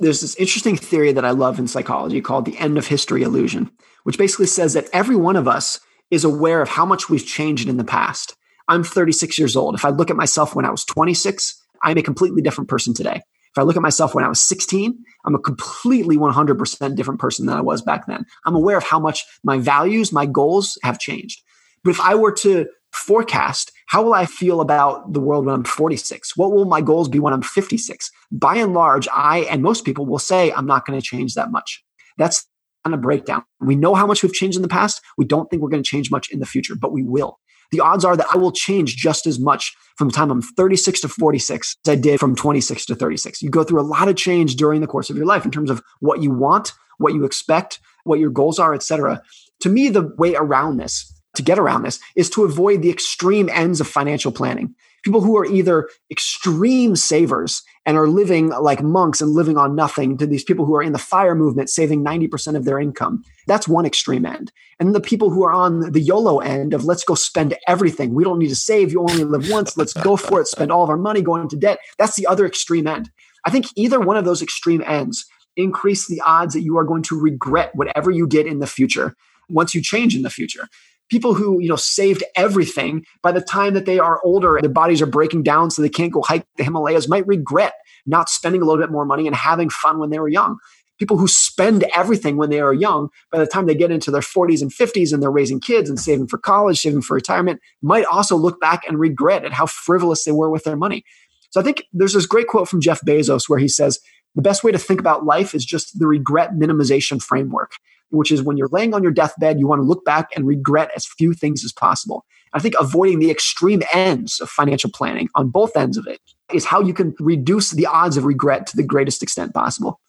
There's this interesting theory that I love in psychology called the end of history illusion, which basically says that every one of us is aware of how much we've changed in the past. I'm 36 years old. If I look at myself when I was 26, I'm a completely different person today. If I look at myself when I was 16, I'm a completely 100% different person than I was back then. I'm aware of how much my values, my goals have changed. But if I were to forecast, how will I feel about the world when I'm 46? What will my goals be when I'm 56? By and large, I and most people will say, I'm not going to change that much. That's on a breakdown. We know how much we've changed in the past. We don't think we're going to change much in the future, but we will. The odds are that I will change just as much from the time I'm 36 to 46 as I did from 26 to 36. You go through a lot of change during the course of your life in terms of what you want, what you expect, what your goals are, et cetera. To me, the way around this, to get around this, is to avoid the extreme ends of financial planning. People who are either extreme savers and are living like monks and living on nothing, to these people who are in the FIRE movement, saving 90% of their income. That's one extreme end. And the people who are on the YOLO end of, let's go spend everything. We don't need to save. You only live once. Let's go for it. Spend all of our money, go into debt. That's the other extreme end. I think either one of those extreme ends increase the odds that you are going to regret whatever you did in the future once you change in the future. People who, saved everything, by the time that they are older, their bodies are breaking down so they can't go hike the Himalayas, might regret not spending a little bit more money and having fun when they were young. People who spend everything when they are young, by the time they get into their 40s and 50s and they're raising kids and saving for college, saving for retirement, might also look back and regret at how frivolous they were with their money. So I think there's this great quote from Jeff Bezos where he says, the best way to think about life is just the regret minimization framework, which is when you're laying on your deathbed, you want to look back and regret as few things as possible. I think avoiding the extreme ends of financial planning on both ends of it is how you can reduce the odds of regret to the greatest extent possible.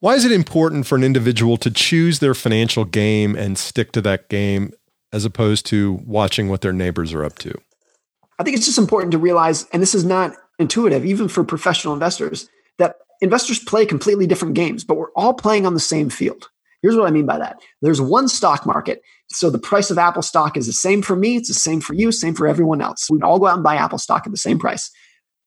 Why is it important for an individual to choose their financial game and stick to that game as opposed to watching what their neighbors are up to? I think it's just important to realize, and this is not intuitive, even for professional investors, that investors play completely different games, but we're all playing on the same field. Here's what I mean by that. There's one stock market. So the price of Apple stock is the same for me. It's the same for you, same for everyone else. We all go out and buy Apple stock at the same price,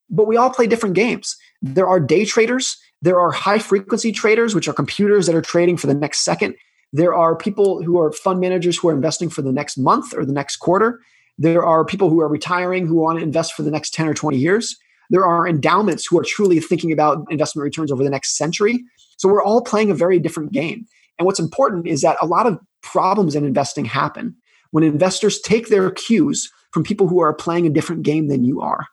but we all play different games. There are day traders. There are high frequency traders, which are computers that are trading for the next second. There are people who are fund managers who are investing for the next month or the next quarter. There are people who are retiring who want to invest for the next 10 or 20 years. There are endowments who are truly thinking about investment returns over the next century. So we're all playing a very different game. And what's important is that a lot of problems in investing happen when investors take their cues from people who are playing a different game than you are.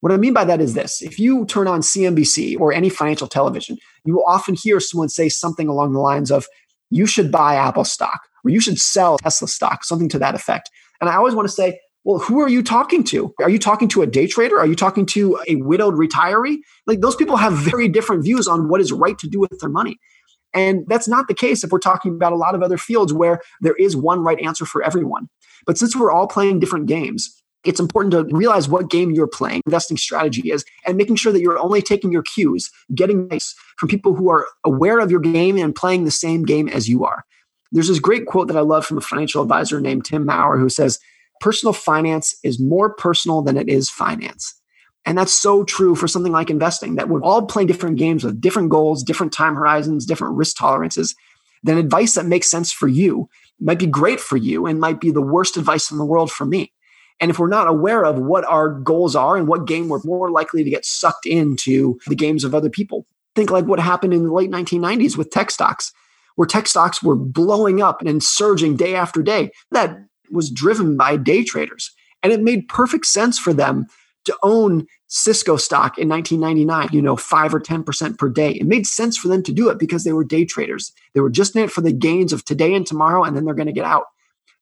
What I mean by that is this. If you turn on CNBC or any financial television, you will often hear someone say something along the lines of, you should buy Apple stock, or you should sell Tesla stock, something to that effect. And I always want to say, well, who are you talking to? Are you talking to a day trader? Are you talking to a widowed retiree? Like, those people have very different views on what is right to do with their money. And that's not the case if we're talking about a lot of other fields where there is one right answer for everyone. But since we're all playing different games, it's important to realize what game you're playing, investing strategy is, and making sure that you're only taking your cues, getting advice from people who are aware of your game and playing the same game as you are. There's this great quote that I love from a financial advisor named Tim Maurer who says, personal finance is more personal than it is finance. And that's so true for something like investing, that we're all playing different games with different goals, different time horizons, different risk tolerances. Then advice that makes sense for you might be great for you and might be the worst advice in the world for me. And if we're not aware of what our goals are and what game, we're more likely to get sucked into the games of other people. Think like what happened in the late 1990s with tech stocks, where tech stocks were blowing up and surging day after day. That was driven by day traders. And it made perfect sense for them to own Cisco stock in 1999, 5 or 10% per day. It made sense for them to do it because they were day traders. They were just in it for the gains of today and tomorrow, and then they're going to get out.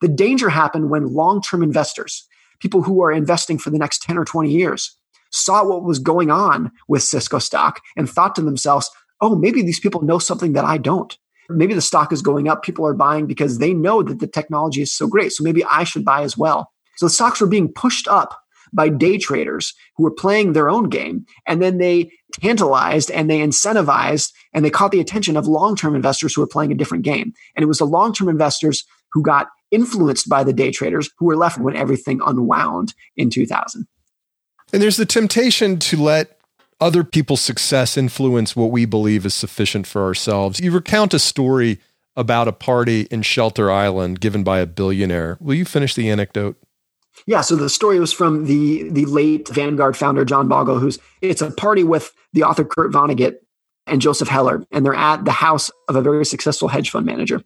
The danger happened when long-term investors, people who are investing for the next 10 or 20 years, saw what was going on with Cisco stock and thought to themselves, oh, maybe these people know something that I don't. Maybe the stock is going up. People are buying because they know that the technology is so great. So maybe I should buy as well. So the stocks were being pushed up by day traders who were playing their own game. And then they tantalized and they incentivized and they caught the attention of long-term investors who were playing a different game. And it was the long-term investors who got influenced by the day traders who were left when everything unwound in 2000. And there's the temptation to let other people's success influence what we believe is sufficient for ourselves. You recount a story about a party in Shelter Island given by a billionaire. Will you finish the anecdote? Yeah, so the story was from the late Vanguard founder, John Bogle, it's a party with the author Kurt Vonnegut and Joseph Heller, and they're at the house of a very successful hedge fund manager.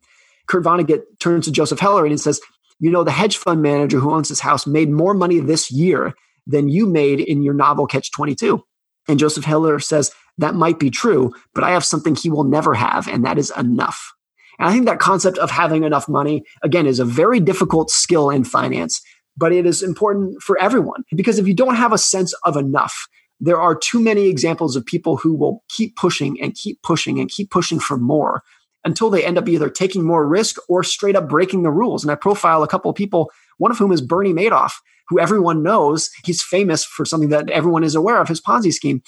Kurt Vonnegut turns to Joseph Heller and he says, you know, the hedge fund manager who owns this house made more money this year than you made in your novel Catch-22. And Joseph Heller says, that might be true, but I have something he will never have, and that is enough. And I think that concept of having enough money, again, is a very difficult skill in finance, but it is important for everyone. Because if you don't have a sense of enough, there are too many examples of people who will keep pushing and keep pushing and keep pushing for more until they end up either taking more risk or straight up breaking the rules. And I profile a couple of people, one of whom is Bernie Madoff, who everyone knows. He's famous for something that everyone is aware of, his Ponzi scheme.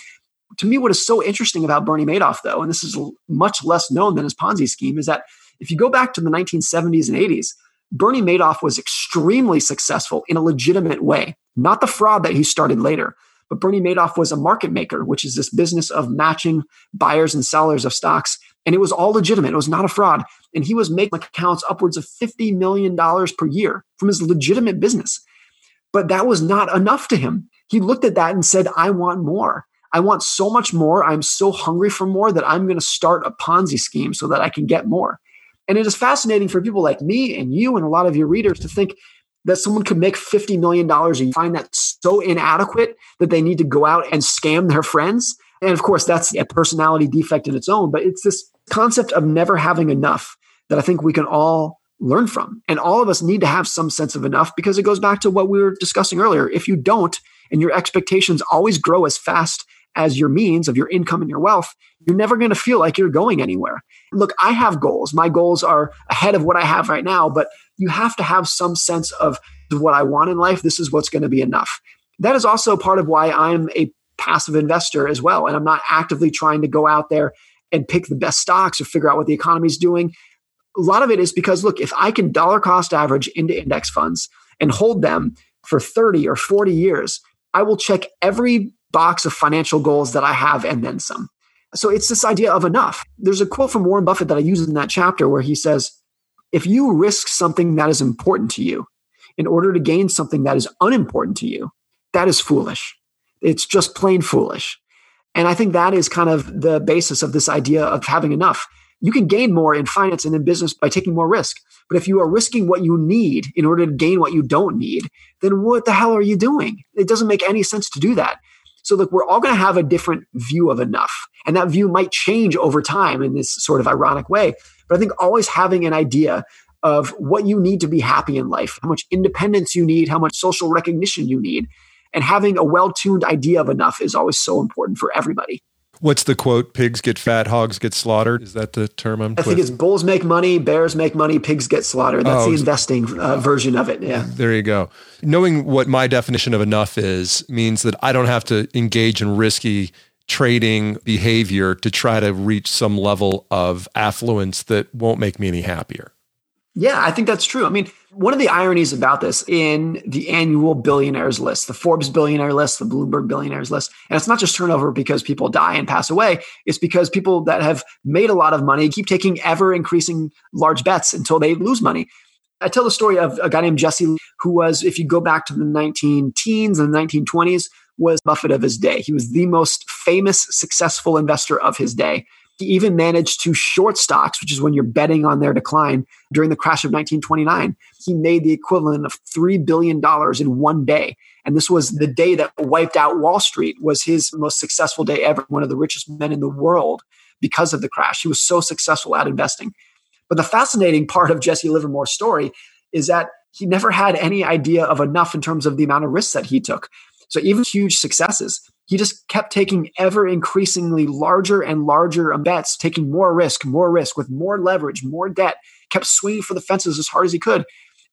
To me, what is so interesting about Bernie Madoff, though, and this is much less known than his Ponzi scheme, is that if you go back to the 1970s and 80s, Bernie Madoff was extremely successful in a legitimate way, not the fraud that he started later. But Bernie Madoff was a market maker, which is this business of matching buyers and sellers of stocks. And it was all legitimate. It was not a fraud. And he was making accounts upwards of $50 million per year from his legitimate business. But that was not enough to him. He looked at that and said, I want more. I want so much more. I'm so hungry for more that I'm going to start a Ponzi scheme so that I can get more. And it is fascinating for people like me and you and a lot of your readers to think that someone could make $50 million and find that so inadequate that they need to go out and scam their friends. And of course, that's a personality defect in its own, but it's this concept of never having enough that I think we can all learn from. And all of us need to have some sense of enough, because it goes back to what we were discussing earlier. If you don't, and your expectations always grow as fast as your means of your income and your wealth, you're never going to feel like you're going anywhere. Look, I have goals. My goals are ahead of what I have right now, but you have to have some sense of what I want in life. This is what's going to be enough. That is also part of why I'm a passive investor as well. And I'm not actively trying to go out there and pick the best stocks or figure out what the economy is doing. A lot of it is because, look, if I can dollar cost average into index funds and hold them for 30 or 40 years, I will check every box of financial goals that I have and then some. So it's this idea of enough. There's a quote from Warren Buffett that I use in that chapter where he says, if you risk something that is important to you in order to gain something that is unimportant to you, that is foolish. It's just plain foolish. And I think that is kind of the basis of this idea of having enough. You can gain more in finance and in business by taking more risk. But if you are risking what you need in order to gain what you don't need, then what the hell are you doing? It doesn't make any sense to do that. So look, we're all going to have a different view of enough. And that view might change over time in this sort of ironic way. But I think always having an idea of what you need to be happy in life, how much independence you need, how much social recognition you need, and having a well-tuned idea of enough is always so important for everybody. What's the quote? Pigs get fat, hogs get slaughtered. Is that the term I think it's bulls make money, bears make money, pigs get slaughtered. That's the investing version of it. Yeah. There you go. Knowing what my definition of enough is means that I don't have to engage in risky trading behavior to try to reach some level of affluence that won't make me any happier. Yeah, I think that's true. I mean, one of the ironies about this in the annual billionaires list, the Forbes billionaire list, the Bloomberg billionaires list, and it's not just turnover because people die and pass away. It's because people that have made a lot of money keep taking ever increasing large bets until they lose money. I tell the story of a guy named Jesse, who was, if you go back to the 19-teens and the 1920s, was Buffett of his day. He was the most famous, successful investor of his day. He even managed to short stocks, which is when you're betting on their decline, during the crash of 1929. He made the equivalent of $3 billion in one day. And this was the day that wiped out Wall Street, was his most successful day ever, one of the richest men in the world because of the crash. He was so successful at investing. But the fascinating part of Jesse Livermore's story is that he never had any idea of enough in terms of the amount of risks that he took. So even huge successes, he just kept taking ever increasingly larger and larger bets, taking more risk with more leverage, more debt, kept swinging for the fences as hard as he could.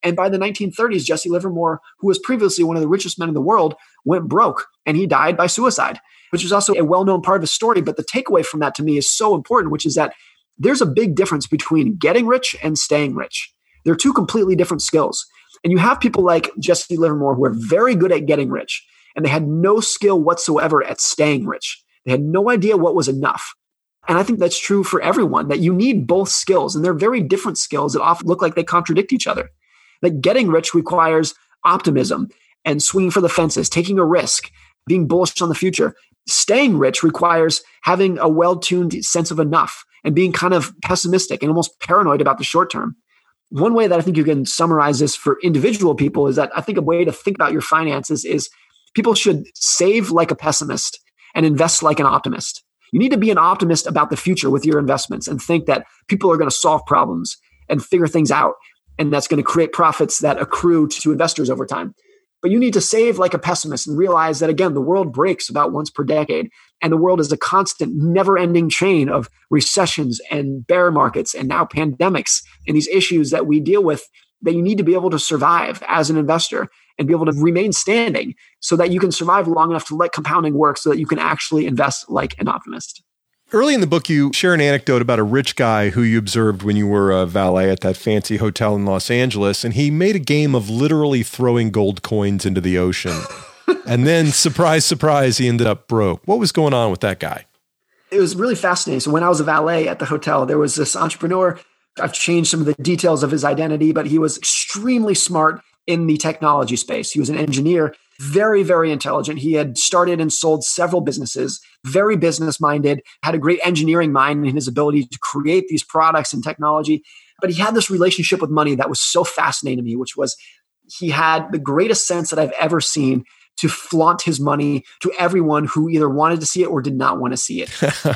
And by the 1930s, Jesse Livermore, who was previously one of the richest men in the world, went broke and he died by suicide, which is also a well-known part of his story. But the takeaway from that to me is so important, which is that there's a big difference between getting rich and staying rich. They're two completely different skills. And you have people like Jesse Livermore who are very good at getting rich. And they had no skill whatsoever at staying rich. They had no idea what was enough. And I think that's true for everyone, that you need both skills. And they're very different skills that often look like they contradict each other. Like getting rich requires optimism and swinging for the fences, taking a risk, being bullish on the future. Staying rich requires having a well-tuned sense of enough and being kind of pessimistic and almost paranoid about the short term. One way that I think you can summarize this for individual people is that I think a way to think about your finances is people should save like a pessimist and invest like an optimist. You need to be an optimist about the future with your investments and think that people are going to solve problems and figure things out. And that's going to create profits that accrue to investors over time. But you need to save like a pessimist and realize that, again, the world breaks about once per decade. And the world is a constant, never-ending chain of recessions and bear markets and now pandemics and these issues that we deal with that you need to be able to survive as an investor and be able to remain standing so that you can survive long enough to let compounding work so that you can actually invest like an optimist. Early in the book, you share an anecdote about a rich guy who you observed when you were a valet at that fancy hotel in Los Angeles, and he made a game of literally throwing gold coins into the ocean. And then, surprise, surprise, he ended up broke. What was going on with that guy? It was really fascinating. So when I was a valet at the hotel, there was this entrepreneur. I've changed some of the details of his identity, but he was extremely smart in the technology space. He was an engineer, very, very intelligent. He had started and sold several businesses, very business-minded, had a great engineering mind in his ability to create these products and technology. But he had this relationship with money that was so fascinating to me, which was he had the greatest sense that I've ever seen to flaunt his money to everyone who either wanted to see it or did not want to see it.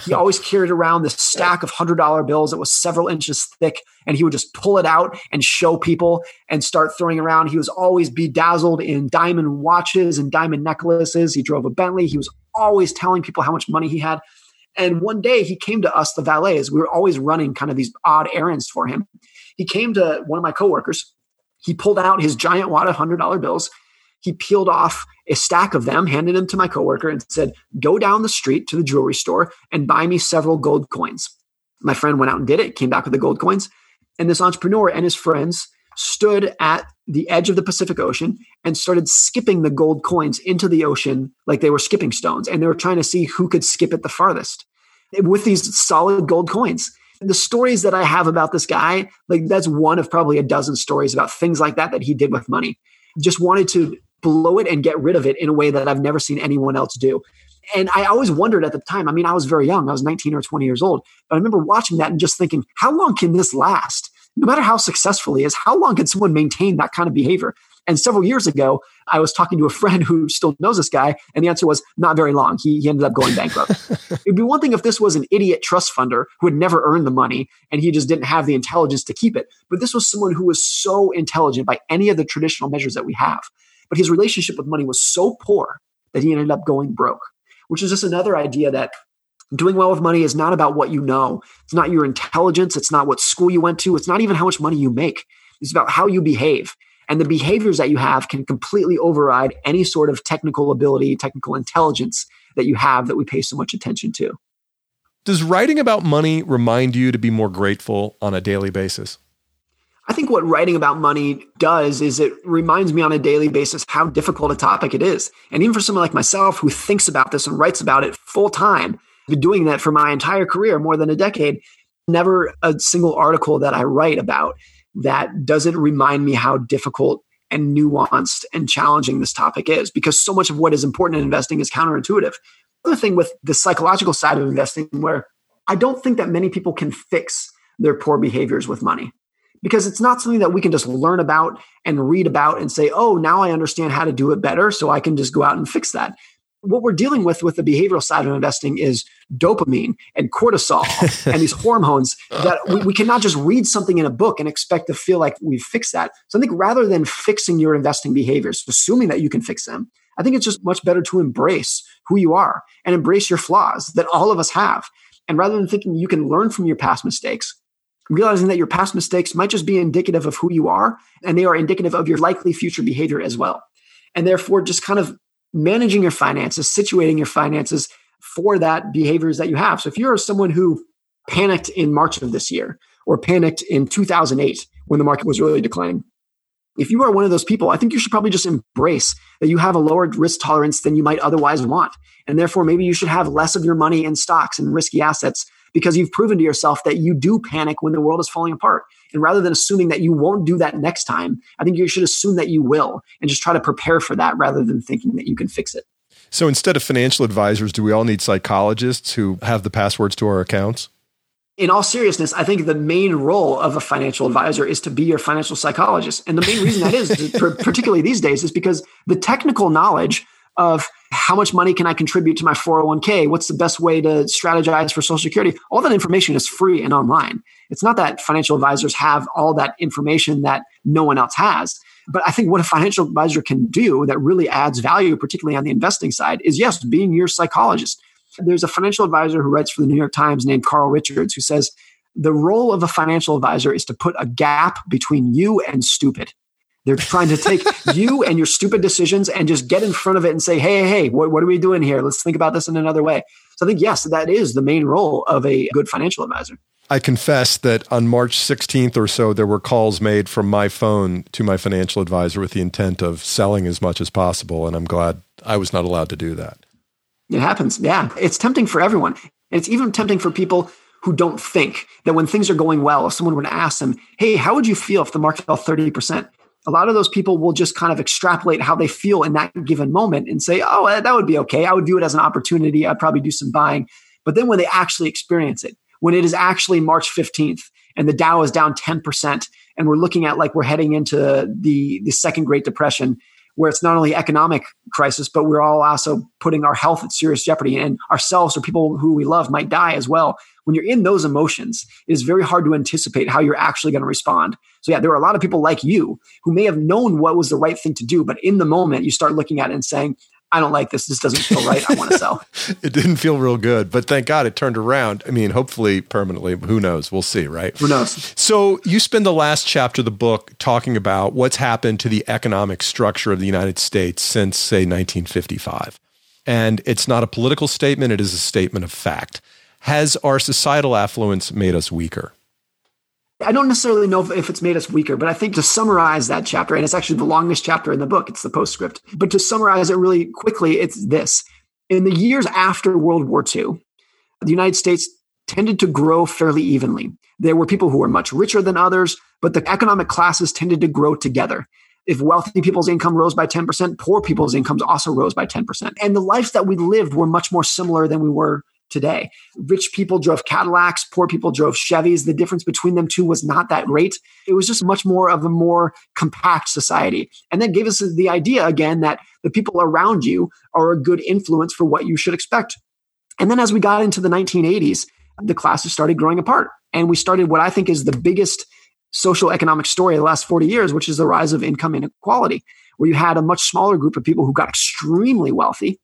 He always carried around this stack of $100 bills that was several inches thick, and he would just pull it out and show people and start throwing around. He was always bedazzled in diamond watches and diamond necklaces. He drove a Bentley. He was always telling people how much money he had. And one day he came to us, the valets. We were always running kind of these odd errands for him. He came to one of my coworkers. He pulled out his giant wad of $100 bills. He peeled off a stack of them, handed them to my coworker and said, go down the street to the jewelry store and buy me several gold coins. My friend went out and did it, came back with the gold coins. And this entrepreneur and his friends stood at the edge of the Pacific Ocean and started skipping the gold coins into the ocean like they were skipping stones. And they were trying to see who could skip it the farthest with these solid gold coins. The stories that I have about this guy, like that's one of probably a dozen stories about things like that that he did with money. Just wanted to blow it and get rid of it in a way that I've never seen anyone else do. And I always wondered at the time, I mean, I was very young, I was 19 or 20 years old, but I remember watching that and just thinking, how long can this last? No matter how successful he is, how long can someone maintain that kind of behavior? And several years ago, I was talking to a friend who still knows this guy, and the answer was not very long. He ended up going bankrupt. It'd be one thing if this was an idiot trust funder who had never earned the money and he just didn't have the intelligence to keep it. But this was someone who was so intelligent by any of the traditional measures that we have. But his relationship with money was so poor that he ended up going broke, which is just another idea that doing well with money is not about what you know. It's not your intelligence. It's not what school you went to. It's not even how much money you make. It's about how you behave. And the behaviors that you have can completely override any sort of technical ability, technical intelligence that you have that we pay so much attention to. Does writing about money remind you to be more grateful on a daily basis? I think what writing about money does is it reminds me on a daily basis how difficult a topic it is. And even for someone like myself who thinks about this and writes about it full time, I've been doing that for my entire career, more than a decade, never a single article that I write about that doesn't remind me how difficult and nuanced and challenging this topic is, because so much of what is important in investing is counterintuitive. Another thing with the psychological side of investing, where I don't think that many people can fix their poor behaviors with money. Because it's not something that we can just learn about and read about and say, oh, now I understand how to do it better, so I can just go out and fix that. What we're dealing with the behavioral side of investing is dopamine and cortisol and these hormones that we cannot just read something in a book and expect to feel like we've fixed that. So I think rather than fixing your investing behaviors, assuming that you can fix them, I think it's just much better to embrace who you are and embrace your flaws that all of us have. And rather than thinking you can learn from your past mistakes, realizing that your past mistakes might just be indicative of who you are, and they are indicative of your likely future behavior as well. And therefore, just kind of managing your finances, situating your finances for that behaviors that you have. So if you're someone who panicked in March of this year or panicked in 2008 when the market was really declining, if you are one of those people, I think you should probably just embrace that you have a lower risk tolerance than you might otherwise want. And therefore, maybe you should have less of your money in stocks and risky assets because you've proven to yourself that you do panic when the world is falling apart. And rather than assuming that you won't do that next time, I think you should assume that you will and just try to prepare for that rather than thinking that you can fix it. So instead of financial advisors, do we all need psychologists who have the passwords to our accounts? In all seriousness, I think the main role of a financial advisor is to be your financial psychologist. And the main reason that is, particularly these days, is because the technical knowledge of how much money can I contribute to my 401k? What's the best way to strategize for Social Security? All that information is free and online. It's not that financial advisors have all that information that no one else has. But I think what a financial advisor can do that really adds value, particularly on the investing side, is yes, being your psychologist. There's a financial advisor who writes for the New York Times named Carl Richards, who says, the role of a financial advisor is to put a gap between you and stupid. They're trying to take you and your stupid decisions and just get in front of it and say, hey, what are we doing here? Let's think about this in another way. So I think, yes, that is the main role of a good financial advisor. I confess that on March 16th or so, there were calls made from my phone to my financial advisor with the intent of selling as much as possible. And I'm glad I was not allowed to do that. It happens. Yeah. It's tempting for everyone. And it's even tempting for people who don't think that when things are going well, if someone were to ask them, hey, how would you feel if the market fell 30%? A lot of those people will just kind of extrapolate how they feel in that given moment and say, oh, that would be okay. I would view it as an opportunity. I'd probably do some buying. But then when they actually experience it, when it is actually March 15th and the Dow is down 10% and we're looking at like we're heading into the second Great Depression, where it's not only economic crisis, but we're all also putting our health at serious jeopardy and ourselves or people who we love might die as well. When you're in those emotions, it is very hard to anticipate how you're actually going to respond. So yeah, there are a lot of people like you who may have known what was the right thing to do, but in the moment you start looking at it and saying, I don't like this. This doesn't feel right. I want to sell. It didn't feel real good, but thank God it turned around. I mean, hopefully permanently, who knows? We'll see, right? Who knows? So you spend the last chapter of the book talking about what's happened to the economic structure of the United States since, say, 1955. And it's not a political statement. It is a statement of fact. Has our societal affluence made us weaker? I don't necessarily know if it's made us weaker, but I think to summarize that chapter, and it's actually the longest chapter in the book, it's the postscript, but to summarize it really quickly, it's this. In the years after World War II, the United States tended to grow fairly evenly. There were people who were much richer than others, but the economic classes tended to grow together. If wealthy people's income rose by 10%, poor people's incomes also rose by 10%. And the lives that we lived were much more similar than we were today. Rich people drove Cadillacs, poor people drove Chevys. The difference between them two was not that great. It was just much more of a more compact society. And that gave us the idea again that the people around you are a good influence for what you should expect. And then as we got into the 1980s, the classes started growing apart. And we started what I think is the biggest social economic story of the last 40 years, which is the rise of income inequality, where you had a much smaller group of people who got extremely wealthy,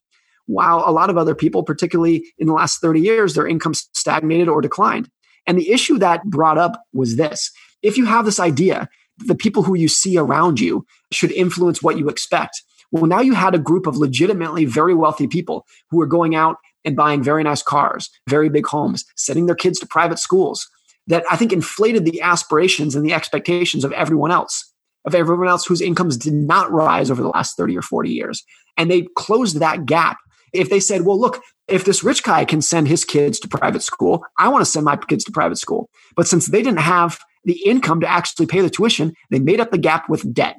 while a lot of other people, particularly in the last 30 years, their income stagnated or declined. And the issue that brought up was this. If you have this idea, the people who you see around you should influence what you expect. Well, now you had a group of legitimately very wealthy people who were going out and buying very nice cars, very big homes, sending their kids to private schools that I think inflated the aspirations and the expectations of everyone else, whose incomes did not rise over the last 30 or 40 years. And they closed that gap. If they said, well, look, if this rich guy can send his kids to private school, I want to send my kids to private school. But since they didn't have the income to actually pay the tuition, they made up the gap with debt.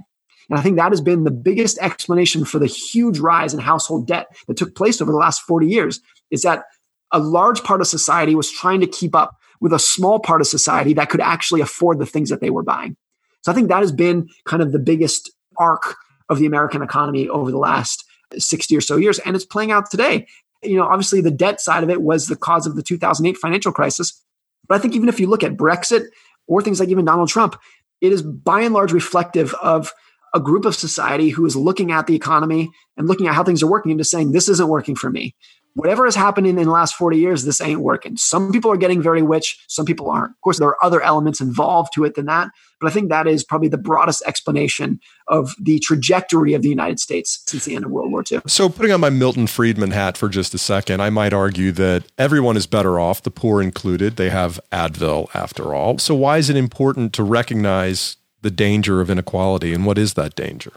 And I think that has been the biggest explanation for the huge rise in household debt that took place over the last 40 years, is that a large part of society was trying to keep up with a small part of society that could actually afford the things that they were buying. So I think that has been kind of the biggest arc of the American economy over the last 60 or so years. And it's playing out today. You know, obviously the debt side of it was the cause of the 2008 financial crisis. But I think even if you look at Brexit or things like even Donald Trump, it is by and large reflective of a group of society who is looking at the economy and looking at how things are working and just saying, this isn't working for me. Whatever is happening in the last 40 years, this ain't working. Some people are getting very rich. Some people aren't. Of course, there are other elements involved to it than that. But I think that is probably the broadest explanation of the trajectory of the United States since the end of World War II. So putting on my Milton Friedman hat for just a second, I might argue that everyone is better off, the poor included. They have Advil after all. So why is it important to recognize the danger of inequality? And what is that danger?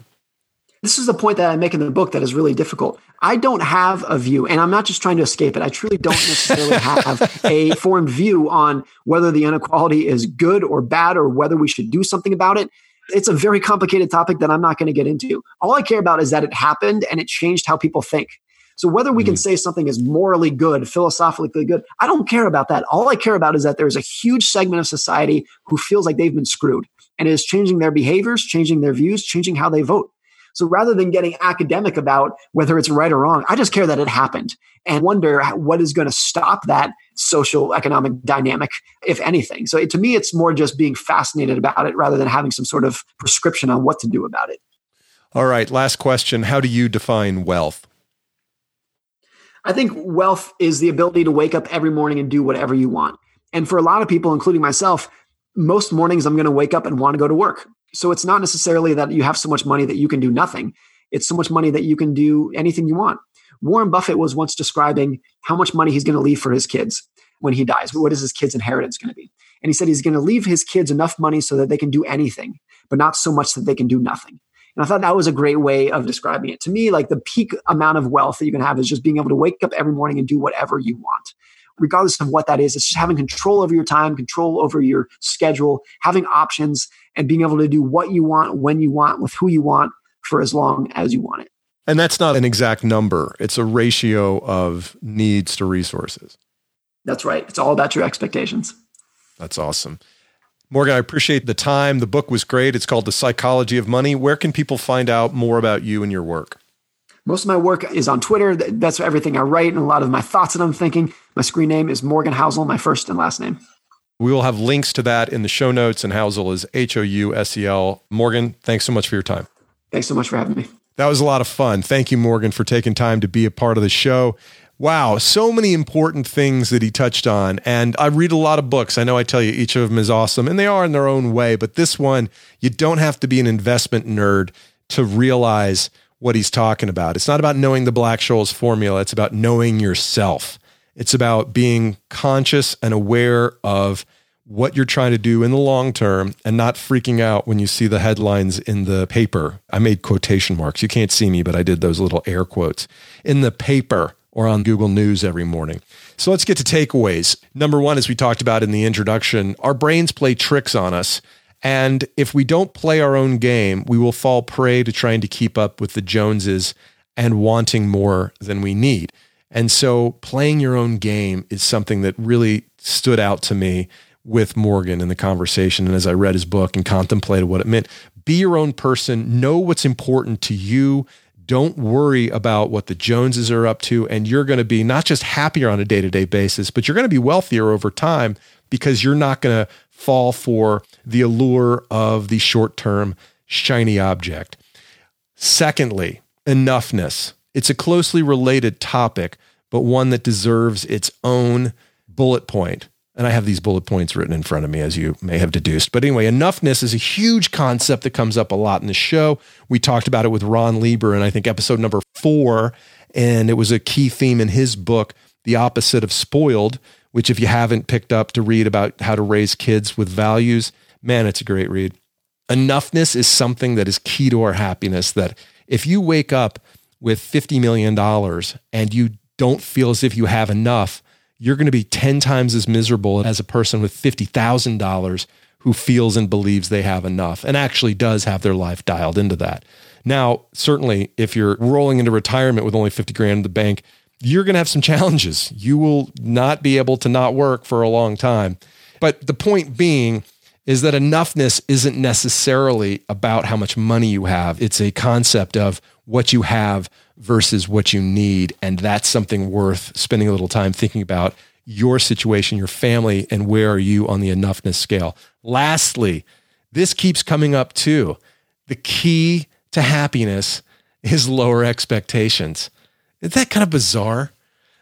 This is the point that I make in the book that is really difficult. I don't have a view, and I'm not just trying to escape it. I truly don't necessarily have a formed view on whether the inequality is good or bad or whether we should do something about it. It's a very complicated topic that I'm not going to get into. All I care about is that it happened and it changed how people think. So whether we can say something is morally good, philosophically good, I don't care about that. All I care about is that there's a huge segment of society who feels like they've been screwed and is changing their behaviors, changing their views, changing how they vote. So rather than getting academic about whether it's right or wrong, I just care that it happened and wonder what is going to stop that social economic dynamic, if anything. So to me, it's more just being fascinated about it rather than having some sort of prescription on what to do about it. All right. Last question. How do you define wealth? I think wealth is the ability to wake up every morning and do whatever you want. And for a lot of people, including myself, most mornings I'm going to wake up and want to go to work. So it's not necessarily that you have so much money that you can do nothing. It's so much money that you can do anything you want. Warren Buffett was once describing how much money he's going to leave for his kids when he dies. What is his kids' inheritance going to be? And he said he's going to leave his kids enough money so that they can do anything, but not so much that they can do nothing. And I thought that was a great way of describing it. To me, like the peak amount of wealth that you can have is just being able to wake up every morning and do whatever you want. Regardless of what that is, it's just having control over your time, control over your schedule, having options, and being able to do what you want, when you want, with who you want, for as long as you want it. And that's not an exact number. It's a ratio of needs to resources. That's right. It's all about your expectations. That's awesome. Morgan, I appreciate the time. The book was great. It's called The Psychology of Money. Where can people find out more about you and your work? Most of my work is on Twitter. That's everything I write and a lot of my thoughts that I'm thinking. My screen name is Morgan Housel, my first and last name. We will have links to that in the show notes, and Housel is Housel. Morgan, thanks so much for your time. Thanks so much for having me. That was a lot of fun. Thank you, Morgan, for taking time to be a part of the show. Wow, so many important things that he touched on. And I read a lot of books. I know I tell you each of them is awesome, and they are in their own way. But this one, you don't have to be an investment nerd to realize what he's talking about. It's not about knowing the Black-Scholes formula. It's about knowing yourself. It's about being conscious and aware of what you're trying to do in the long term and not freaking out when you see the headlines in the paper. I made quotation marks. You can't see me, but I did those little air quotes in the paper or on Google News every morning. So let's get to takeaways. Number one, as we talked about in the introduction, our brains play tricks on us. And if we don't play our own game, we will fall prey to trying to keep up with the Joneses and wanting more than we need. And so playing your own game is something that really stood out to me with Morgan in the conversation. And as I read his book and contemplated what it meant, be your own person, know what's important to you. Don't worry about what the Joneses are up to. And you're going to be not just happier on a day-to-day basis, but you're going to be wealthier over time because you're not going to fall for the allure of the short-term shiny object. Secondly, enoughness. It's a closely related topic, but one that deserves its own bullet point. And I have these bullet points written in front of me, as you may have deduced. But anyway, enoughness is a huge concept that comes up a lot in the show. We talked about it with Ron Lieber in, I think, episode number 4, and it was a key theme in his book, The Opposite of Spoiled, which if you haven't picked up to read about how to raise kids with values, man, it's a great read. Enoughness is something that is key to our happiness, that if you wake up with $50 million and you don't feel as if you have enough, you're going to be 10 times as miserable as a person with $50,000 who feels and believes they have enough and actually does have their life dialed into that. Now, certainly, if you're rolling into retirement with only $50,000 in the bank, you're going to have some challenges. You will not be able to not work for a long time. But the point being is that enoughness isn't necessarily about how much money you have. It's a concept of what you have versus what you need. And that's something worth spending a little time thinking about your situation, your family, and where are you on the enoughness scale. Lastly, this keeps coming up too. The key to happiness is lower expectations. Isn't that kind of bizarre?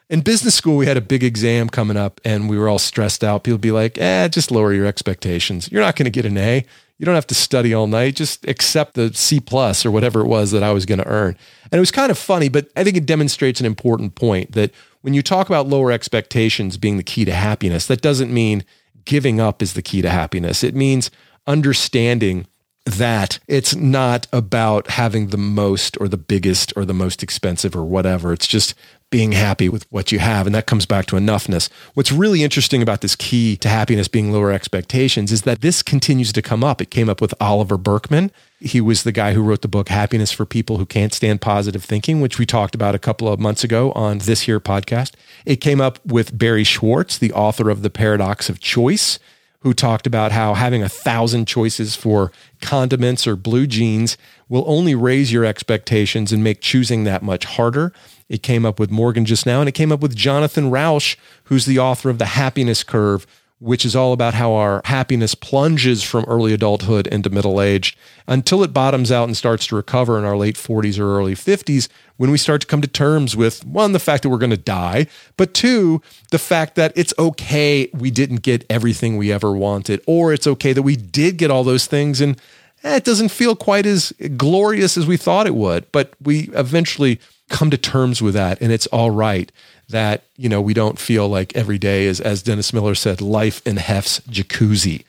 In business school, we had a big exam coming up and we were all stressed out. People would be like, just lower your expectations. You're not going to get an A. You don't have to study all night. Just accept the C+ or whatever it was that I was going to earn. And it was kind of funny, but I think it demonstrates an important point that when you talk about lower expectations being the key to happiness, that doesn't mean giving up is the key to happiness. It means understanding that it's not about having the most or the biggest or the most expensive or whatever. It's just being happy with what you have. And that comes back to enoughness. What's really interesting about this key to happiness being lower expectations is that this continues to come up. It came up with Oliver Berkman. He was the guy who wrote the book, Happiness for People Who Can't Stand Positive Thinking, which we talked about a couple of months ago on this here podcast. It came up with Barry Schwartz, the author of The Paradox of Choice, who talked about how having 1,000 choices for condiments or blue jeans will only raise your expectations and make choosing that much harder. It came up with Morgan just now, and it came up with Jonathan Rauch, who's the author of The Happiness Curve, which is all about how our happiness plunges from early adulthood into middle age until it bottoms out and starts to recover in our late 40s or early 50s, when we start to come to terms with, one, the fact that we're going to die, but two, the fact that it's okay we didn't get everything we ever wanted, or it's okay that we did get all those things and it doesn't feel quite as glorious as we thought it would, but we eventually come to terms with that, and it's all right that, you know, we don't feel like every day is, as Dennis Miller said, life in Hef's jacuzzi.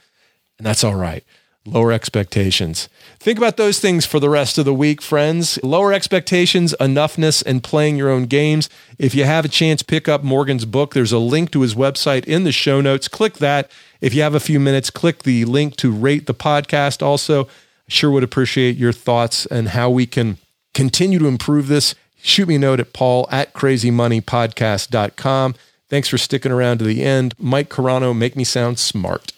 And that's all right. Lower expectations. Think about those things for the rest of the week, friends. Lower expectations, enoughness, and playing your own games. If you have a chance, pick up Morgan's book. There's a link to his website in the show notes. Click that. If you have a few minutes, click the link to rate the podcast. Also, I sure would appreciate your thoughts and how we can continue to improve this. Shoot me a note at paul@crazymoneypodcast.com. Thanks for sticking around to the end. Mike Carano, make me sound smart.